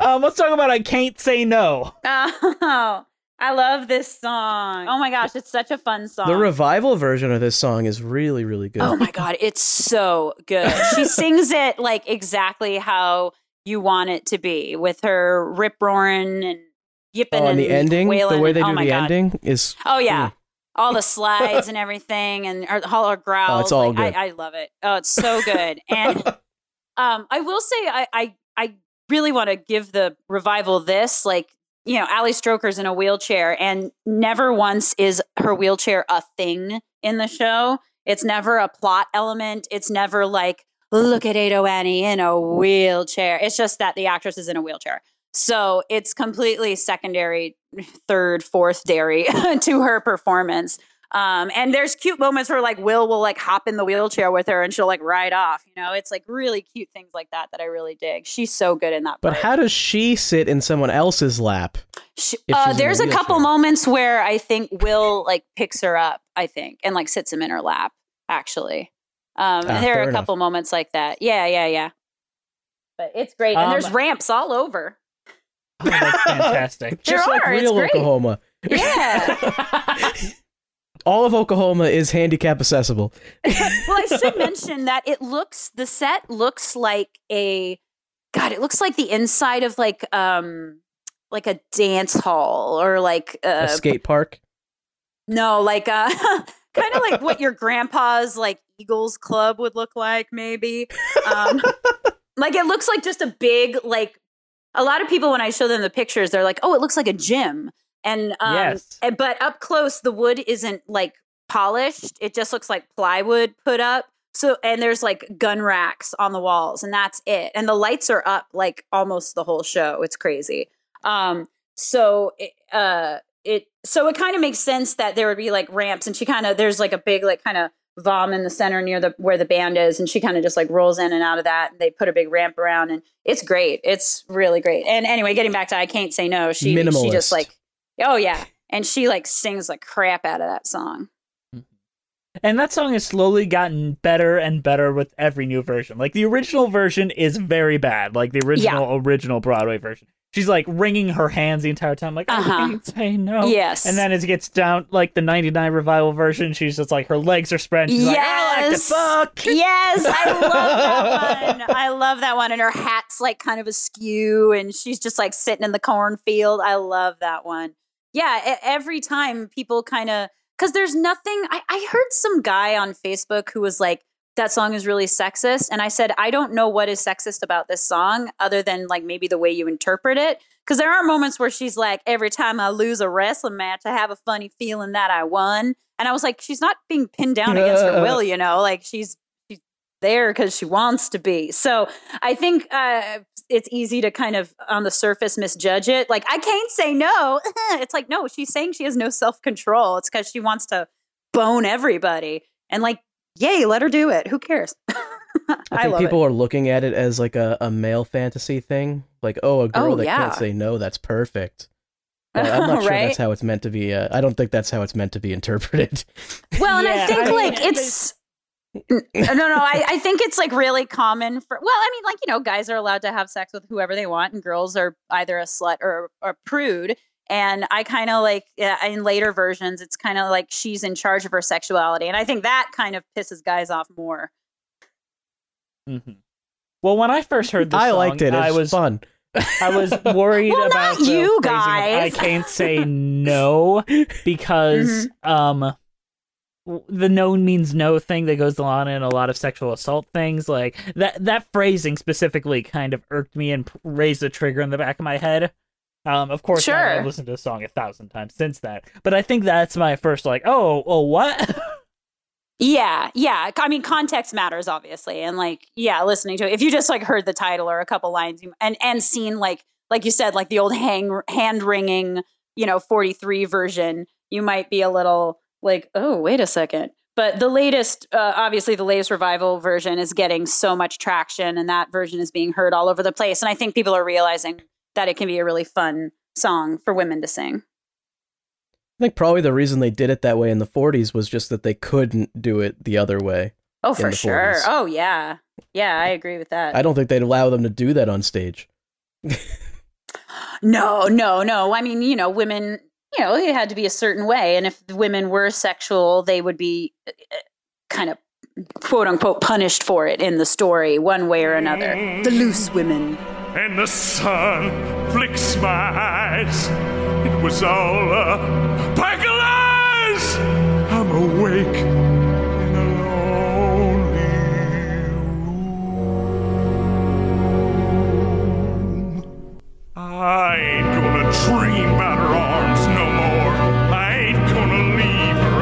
Let's talk about I Can't Say No. Oh. I love this song. Oh my gosh, it's such a fun song. The revival version of this song is really, really good. Oh my God, it's so good. She sings it like exactly how you want it to be, with her rip-roaring and yipping and the ending, wailing. The way they do the ending is... Oh yeah, all the slides and everything, and all her growls. It's all good. I love it. Oh, it's so good. And I will say I really want to give the revival this, like, you know, Ali Stroker's in a wheelchair, and never once is her wheelchair a thing in the show. It's never a plot element. It's never like, look at Ado Annie in a wheelchair. It's just that the actress is in a wheelchair. So it's completely secondary, third, fourth dairy to her performance. And there's cute moments where like Will will like hop in the wheelchair with her and she'll like ride off, you know, it's like really cute things like that that I really dig. She's so good in that part. But how does she sit in someone else's lap? There's a couple moments where I think Will like picks her up, I think, and like sits him in her lap actually. There are a couple moments like that. Yeah. But it's great. And there's ramps all over. Oh, that's fantastic. Just like real Oklahoma. Yeah. All of Oklahoma is handicap accessible. Well, I should mention that the set looks like it looks like the inside of like a dance hall or like a skate park. No, like kind of like what your grandpa's like Eagles club would look like, maybe. Like it looks like just a big, like a lot of people when I show them the pictures, they're like, oh, it looks like a gym. And yes. But up close, the wood isn't like polished. It just looks like plywood put up. So, and there's like gun racks on the walls and that's it. And the lights are up like almost the whole show. It's crazy. So it kind of makes sense that there would be like ramps and there's like a big, like kind of vom in the center near where the band is. And she kind of just like rolls in and out of that. And they put a big ramp around and it's great. It's really great. And anyway, getting back to, I Can't Say No. She just like, oh yeah. And she like sings like crap out of that song. And that song has slowly gotten better and better with every new version. Like the original version is very bad. Like the original Broadway version. She's like wringing her hands the entire time. Like, I can't say no. Yes. And then as it gets down, like the 99 revival version, she's just like, her legs are spread. And she's like, I like to fuck. Yes. I love that one. I love that one. And her hat's like kind of askew and she's just like sitting in the cornfield. I love that one. Yeah. Every time people kind of, cause there's nothing. I heard some guy on Facebook who was like, that song is really sexist. And I said, I don't know what is sexist about this song other than like maybe the way you interpret it. Cause there are moments where she's like, every time I lose a wrestling match, I have a funny feeling that I won. And I was like, she's not being pinned down against her will, you know, like she's there cause she wants to be. So I think it's easy to kind of on the surface misjudge it. Like I can't say no. It's like, no, she's saying she has no self-control. It's cause she wants to bone everybody. And like, yay, let her do it. Who cares? I think people are looking at it as like a male fantasy thing. Like, oh, a girl can't say no, that's perfect. I'm not sure that's how it's meant to be. I don't think that's how it's meant to be interpreted. Well, yeah, and I think I think it's like really common for, well, I mean, like, you know, guys are allowed to have sex with whoever they want and girls are either a slut or a prude. And I kind of like, in later versions, it's kind of like she's in charge of her sexuality. And I think that kind of pisses guys off more. Mm-hmm. Well, when I first heard this song, I liked it. It was fun. I was worried about you guys. I can't say no because the no means no thing that goes on in a lot of sexual assault things. Like that phrasing specifically kind of irked me and raised a trigger in the back of my head. Of course, sure. I've listened to the song 1,000 times since that, but I think that's my first like, what? yeah. I mean, context matters, obviously. And like, yeah, listening to it, if you just like heard the title or a couple lines and seen like you said, like the old hand wringing, you know, 43 version, you might be a little like, oh, wait a second. But the latest revival version is getting so much traction and that version is being heard all over the place. And I think people are realizing that it can be a really fun song for women to sing. I think probably the reason they did it that way in the 40s was just that they couldn't do it the other way. Oh, for sure. 40s. Oh, yeah. Yeah, I agree with that. I don't think they'd allow them to do that on stage. No. I mean, you know, women, you know, it had to be a certain way. And if women were sexual, they would be kind of, quote unquote, punished for it in the story one way or another. The loose women. And the sun flicks my eyes. It was all a pack of lies. I'm awake in a lonely room. I ain't gonna dream about her arms no more. I ain't gonna leave her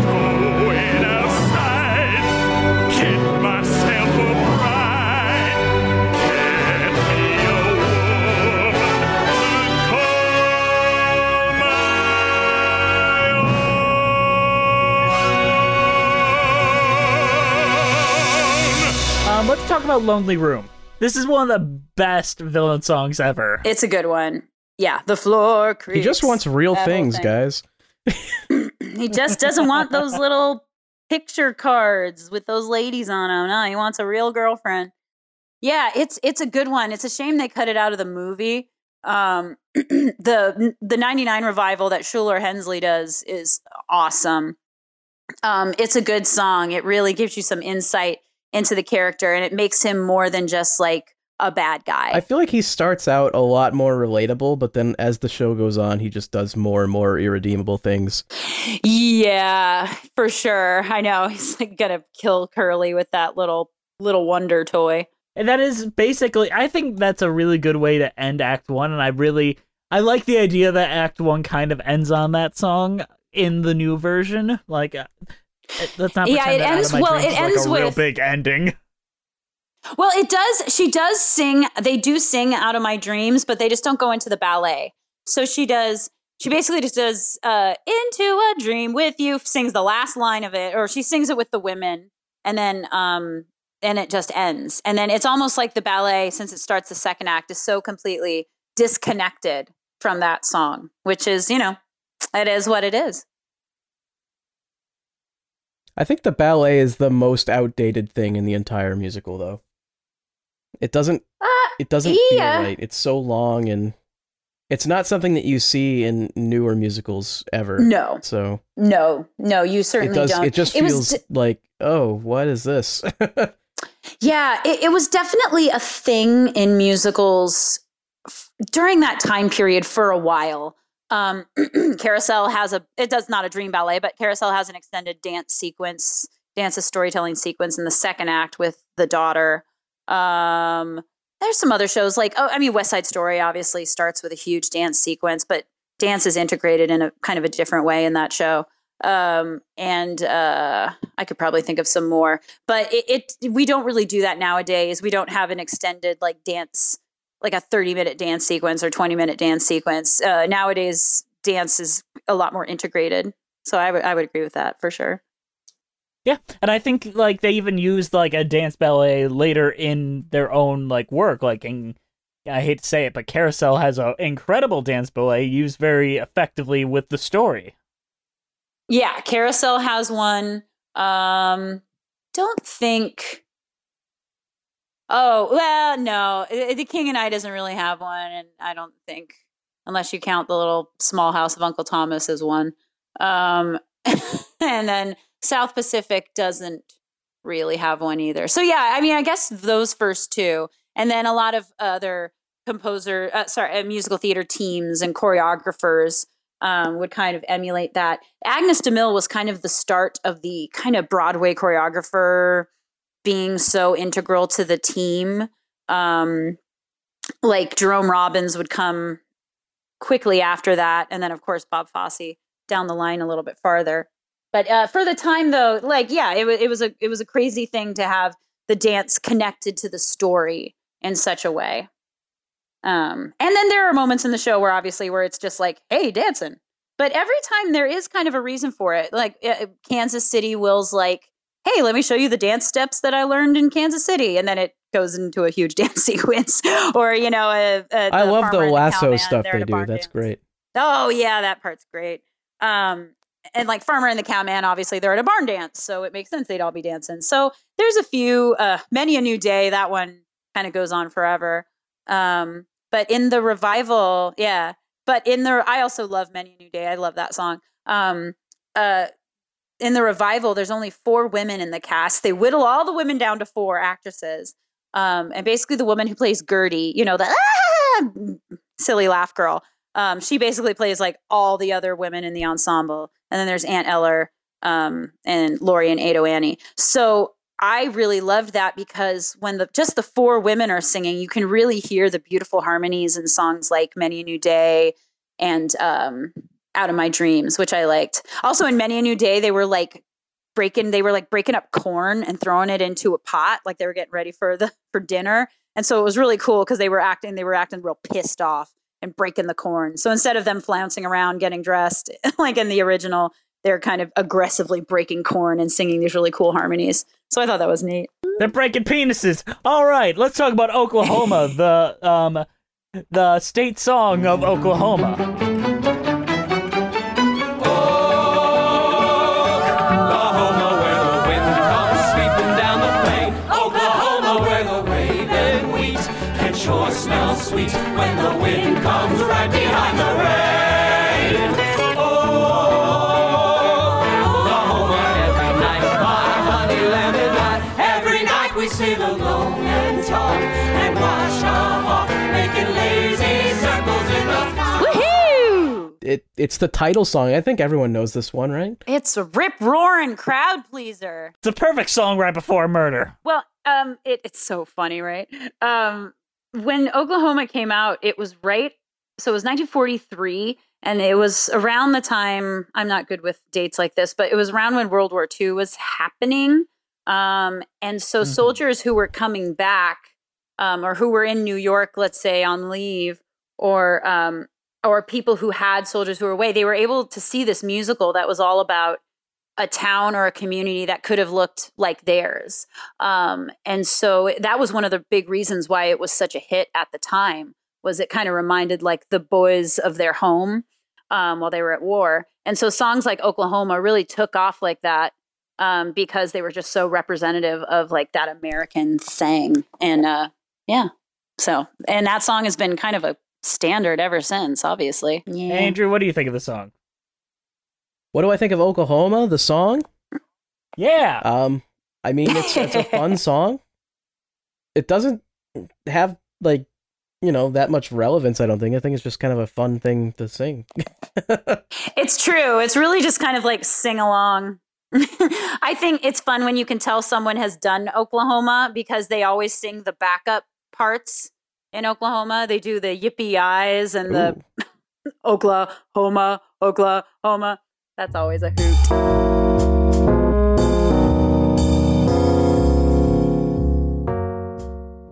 alone. Going outside, get myself away. about Lonely Room. This is one of the best villain songs ever. It's a good one. Yeah, the floor creaks. He just wants real things, guys. He just doesn't want those little picture cards with those ladies on them. No, he wants a real girlfriend. Yeah, it's a good one. It's a shame they cut it out of the movie. The 99 revival that Shuler Hensley does is awesome. It's a good song. It really gives you some insight into the character, and it makes him more than just like a bad guy. I feel like he starts out a lot more relatable, but then as the show goes on, he just does more and more irredeemable things. Yeah, for sure. I know. He's like gonna kill Curly with that little wonder toy. And that is basically, I think that's a really good way to end Act One. And I like the idea that Act One kind of ends on that song in the new version. Like, let's not pretend it ends with a real big ending. Well, it does. She does sing. They do sing Out of My Dreams, but they just don't go into the ballet. So she basically just does Into a Dream with You, sings the last line of it, or she sings it with the women. And then, and it just ends. And then it's almost like the ballet, since it starts the second act, is so completely disconnected from that song, which is, it is what it is. I think the ballet is the most outdated thing in the entire musical, though. It doesn't feel right. It's so long, and it's not something that you see in newer musicals ever. No. So no, you certainly don't. It just feels like, oh, what is this? Yeah, it was definitely a thing in musicals during that time period for a while. Carousel has it's not a dream ballet, but Carousel has an extended storytelling sequence in the second act with the daughter. There's some other shows like, West Side Story obviously starts with a huge dance sequence, but dance is integrated in a kind of a different way in that show. And I could probably think of some more, but we don't really do that nowadays. We don't have an extended like dance, like a 30-minute dance sequence or 20-minute dance sequence. Nowadays, dance is a lot more integrated. So I would agree with that for sure. Yeah, and I think like they even used like a dance ballet later in their own like work. Like, in, I hate to say it, but Carousel has an incredible dance ballet used very effectively with the story. Yeah, Carousel has one. The King and I doesn't really have one, and I don't think, unless you count the little Small House of Uncle Thomas as one. And then South Pacific doesn't really have one either. So yeah, I guess those first two, and then a lot of other musical theater teams and choreographers would kind of emulate that. Agnes DeMille was kind of the start of the kind of Broadway choreographer being so integral to the team. Like Jerome Robbins would come quickly after that. And then of course, Bob Fosse down the line a little bit farther. But for the time though, like, yeah, it was a crazy thing to have the dance connected to the story in such a way. And then there are moments in the show where it's just like, hey, dancing. But every time there is kind of a reason for it. Like Kansas City, Will's like, hey, let me show you the dance steps that I learned in Kansas City. And then it goes into a huge dance sequence. Or, I love the lasso stuff they do. That's great. Oh, yeah, that part's great. And like Farmer and the Cowman, obviously they're at a barn dance. So it makes sense they'd all be dancing. So there's a few, Many a New Day. That one kind of goes on forever. But in the revival, yeah. But I also love Many a New Day. I love that song. In the revival, there's only 4 women in the cast. They whittle all the women down to 4 actresses. And basically the woman who plays Gertie, the silly laugh girl. She basically plays like all the other women in the ensemble. And then there's Aunt Eller, and Laurey and Ado Annie. So I really loved that because when just the 4 women are singing, you can really hear the beautiful harmonies in songs like Many a New Day and, Out of My Dreams, which I liked. Also in Many a New Day, they were breaking up corn and throwing it into a pot. Like they were getting ready for dinner. And so it was really cool because they were acting real pissed off and breaking the corn. So instead of them flouncing around, getting dressed, like in the original, they're kind of aggressively breaking corn and singing these really cool harmonies. So I thought that was neat. They're breaking penises. All right, let's talk about Oklahoma, the state song of Oklahoma. Sweet when the wind comes right behind the rain. Oh, Oklahoma, every night, my honey lemon night. Every night we sit alone and talk and wash our hawk, making lazy circles in the sky. Woohoo! It's the title song. I think everyone knows this one, right? It's a rip-roaring crowd pleaser. It's a perfect song right before a murder. Well, it's so funny, right? When Oklahoma came out, it was right. So it was 1943, and it was around the time. I'm not good with dates like this, but it was around when World War II was happening. And so soldiers who were coming back, or who were in New York, let's say on leave, or people who had soldiers who were away, they were able to see this musical that was all about a town or a community that could have looked like theirs. And so that was one of the big reasons why it was such a hit at the time, was it kind of reminded like the boys of their home while they were at war. And so songs like Oklahoma really took off like that because they were just so representative of like that American thing. And and that song has been kind of a standard ever since, obviously. Yeah. Andrew, what do you think of the song? What do I think of Oklahoma, the song? Yeah. I mean, it's a fun song. It doesn't have, like, you know, that much relevance, I don't think. I think it's just kind of a fun thing to sing. It's true. It's really just kind of like sing along. I think it's fun when you can tell someone has done Oklahoma because they always sing the backup parts in Oklahoma. They do the yippee-eyes and the Oklahoma, Oklahoma. That's always a hoot.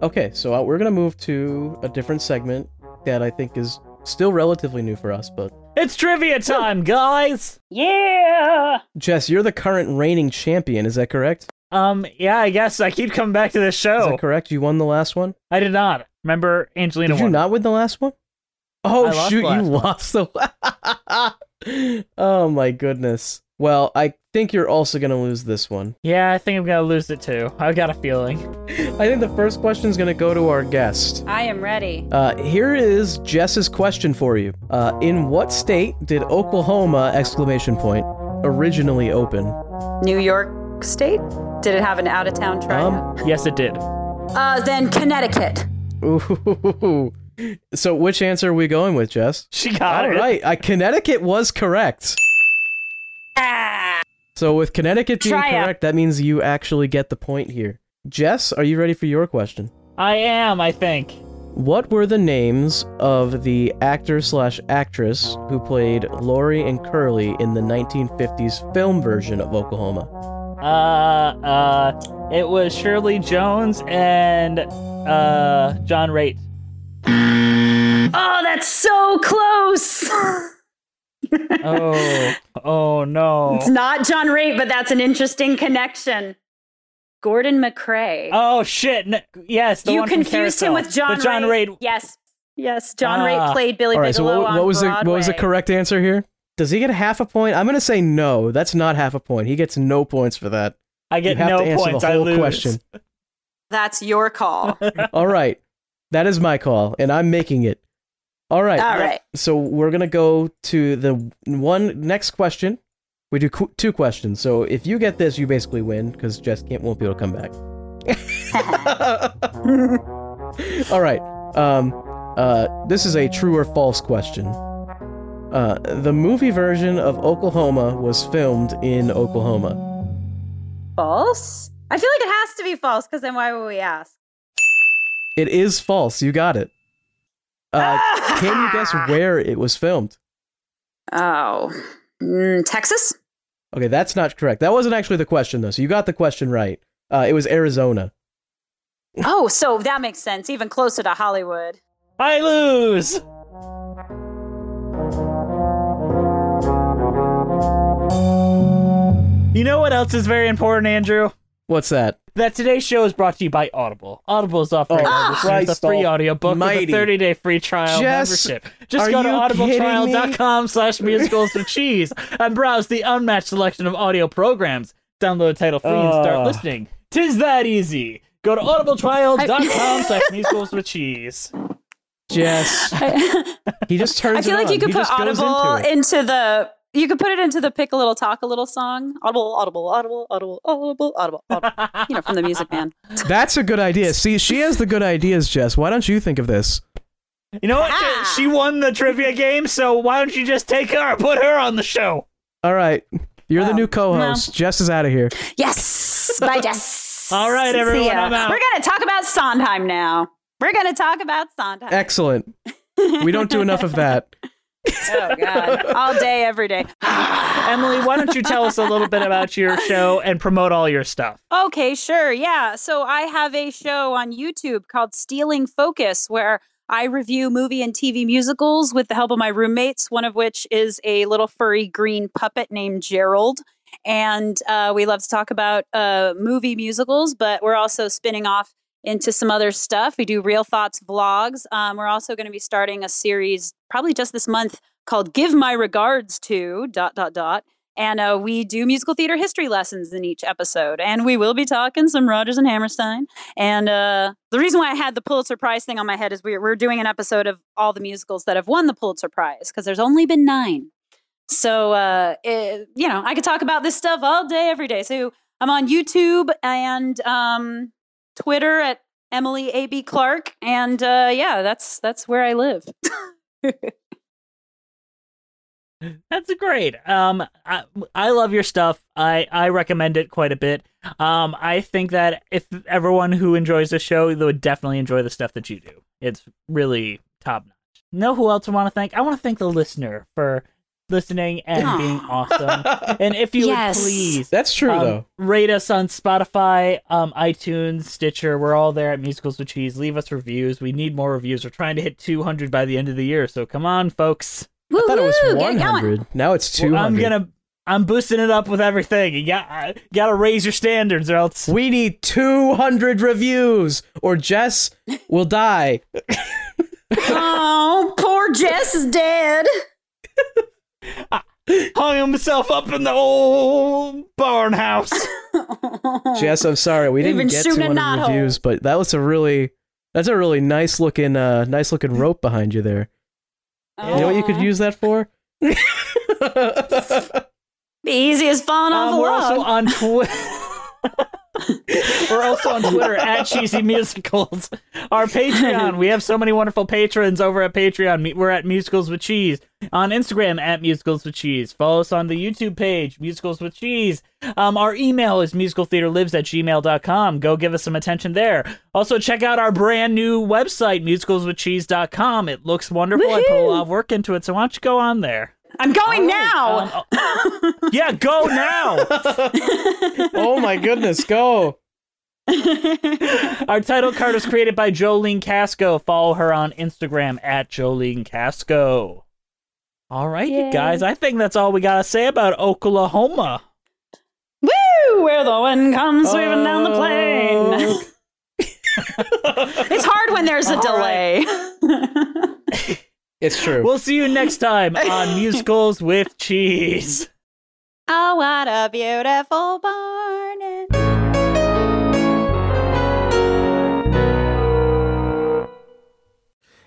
Okay, so we're going to move to a different segment that I think is still relatively new for us, but... It's trivia time, guys! Yeah! Jess, you're the current reigning champion, is that correct? Yeah, I guess. I keep coming back to this show. Is that correct? You won the last one? I did not. Remember, Angelina won. Did you not win the last one? Oh, shoot, you lost the last. Oh my goodness. Well, I think you're also going to lose this one. Yeah, I think I'm going to lose it too. I've got a feeling. I think the first question is going to go to our guest. I am ready. Here is Jess's question for you. In what state did Oklahoma, ! Originally open? New York State? Did it have an out-of-town tryout? Yes, it did. Then Connecticut. Ooh. So which answer are we going with, Jess? She got it. All right. Connecticut was correct. Ah. So with Connecticut being correct, that means you actually get the point here. Jess, are you ready for your question? I am, I think. What were the names of the actor/actress who played Laurey and Curly in the 1950s film version of Oklahoma? It was Shirley Jones and John Raitt. Oh, that's so close. Oh no. It's not John Raitt, but that's an interesting connection. Gordon McRae. Oh shit. No, yes, the you one confused from Carousel. Him with John Raitt. John Raitt. Yes, John Raitt played Billy Bigelow. So what was the correct answer here? Does he get half a point? I'm going to say no. That's not half a point. He gets no points for that. I get no points. I lose. Question. That's your call. All right. That is my call, and I'm making it. All right. So we're going to go to the next question. We do two questions. So if you get this, you basically win, because Jess won't be able to come back. All right. This is a true or false question. The movie version of Oklahoma was filmed in Oklahoma. False? I feel like it has to be false, because then why would we ask? It is false. You got it. Can you guess where it was filmed? Oh, Texas? Okay, that's not correct. That wasn't actually the question, though. So you got the question right. It was Arizona. Oh, so that makes sense. Even closer to Hollywood. I lose. You know what else is very important, Andrew? What's that? that today's show is brought to you by Audible. Audible is offering a free audiobook with a 30-day free trial membership. Just go to audibletrial.com/musicals for cheese and browse the unmatched selection of audio programs. Download a title free and start listening. 'Tis that easy. Go to audibletrial.com/musicals for cheese. Jess. He just turns. I feel like you could put Audible into the. You could put it into the Pick a Little, Talk a Little song. Audible. You know, from The Music Man. That's a good idea. See, she has the good ideas, Jess. Why don't you think of this? You know what? She won the trivia game, so why don't you just take her and put her on the show? All right. You're the new co-host. No. Jess is out of here. Yes. Bye, Jess. All right, everyone. I'm out. We're going to talk about Sondheim now. Excellent. We don't do enough of that. Oh, God. All day, every day. Emily, why don't you tell us a little bit about your show and promote all your stuff? Okay, sure. Yeah. So I have a show on YouTube called Stealing Focus, where I review movie and TV musicals with the help of my roommates, one of which is a little furry green puppet named Gerald. And we love to talk about movie musicals, but we're also spinning off into some other stuff. We do Real Thoughts vlogs. We're also going to be starting a series probably just this month called Give My Regards To ... And we do musical theater history lessons in each episode. And we will be talking some Rodgers and Hammerstein. And the reason why I had the Pulitzer Prize thing on my head is we're doing an episode of all the musicals that have won the Pulitzer Prize, because there's only been 9. So, you know, I could talk about this stuff all day, every day. So I'm on YouTube and Twitter at Emily A.B. Clark. And yeah, that's where I live. That's great. I love your stuff. I recommend it quite a bit. I think that if everyone who enjoys the show, they would definitely enjoy the stuff that you do. It's really top notch. Know who else I want to thank? I want to thank the listener for listening and being awesome. And if you would please, that's true though. Rate us on Spotify, iTunes, Stitcher. We're all there at Musicals with Cheese. Leave us reviews. We need more reviews. We're trying to hit 200 by the end of the year. So come on, folks. I thought it was 100. Now it's 200. Well, I'm boosting it up with everything. You gotta raise your standards, or else we need 200 reviews, or Jess will die. Oh, poor Jess is dead. I hung himself up in the old barn house. Jess, I'm sorry we didn't get 200 reviews, but that was a really nice looking rope behind you there. You know what you could use that for? The easiest falling off the log. We're also on Twitter at Cheesy Musicals. Our Patreon. We have so many wonderful patrons over at Patreon. We're at Musicals with Cheese. On Instagram at Musicals with Cheese. Follow us on the YouTube page, Musicals with Cheese. Our email is musicaltheaterlives@gmail.com. Go give us some attention there. Also, check out our brand new website, musicalswithcheese.com. It looks wonderful. Woo-hoo! I put a lot of work into it, so why don't you go on there? I'm going now. Yeah, go now. Oh my goodness, go. Our title card was created by Jolene Casco. Follow her on Instagram at Jolene Casco. All right, you guys, I think that's all we got to say about Oklahoma. Woo! Where the wind comes sweeping down the plain. It's hard when there's a delay. Right. It's true. We'll see you next time on Musicals with Cheese. Oh, what a beautiful morning.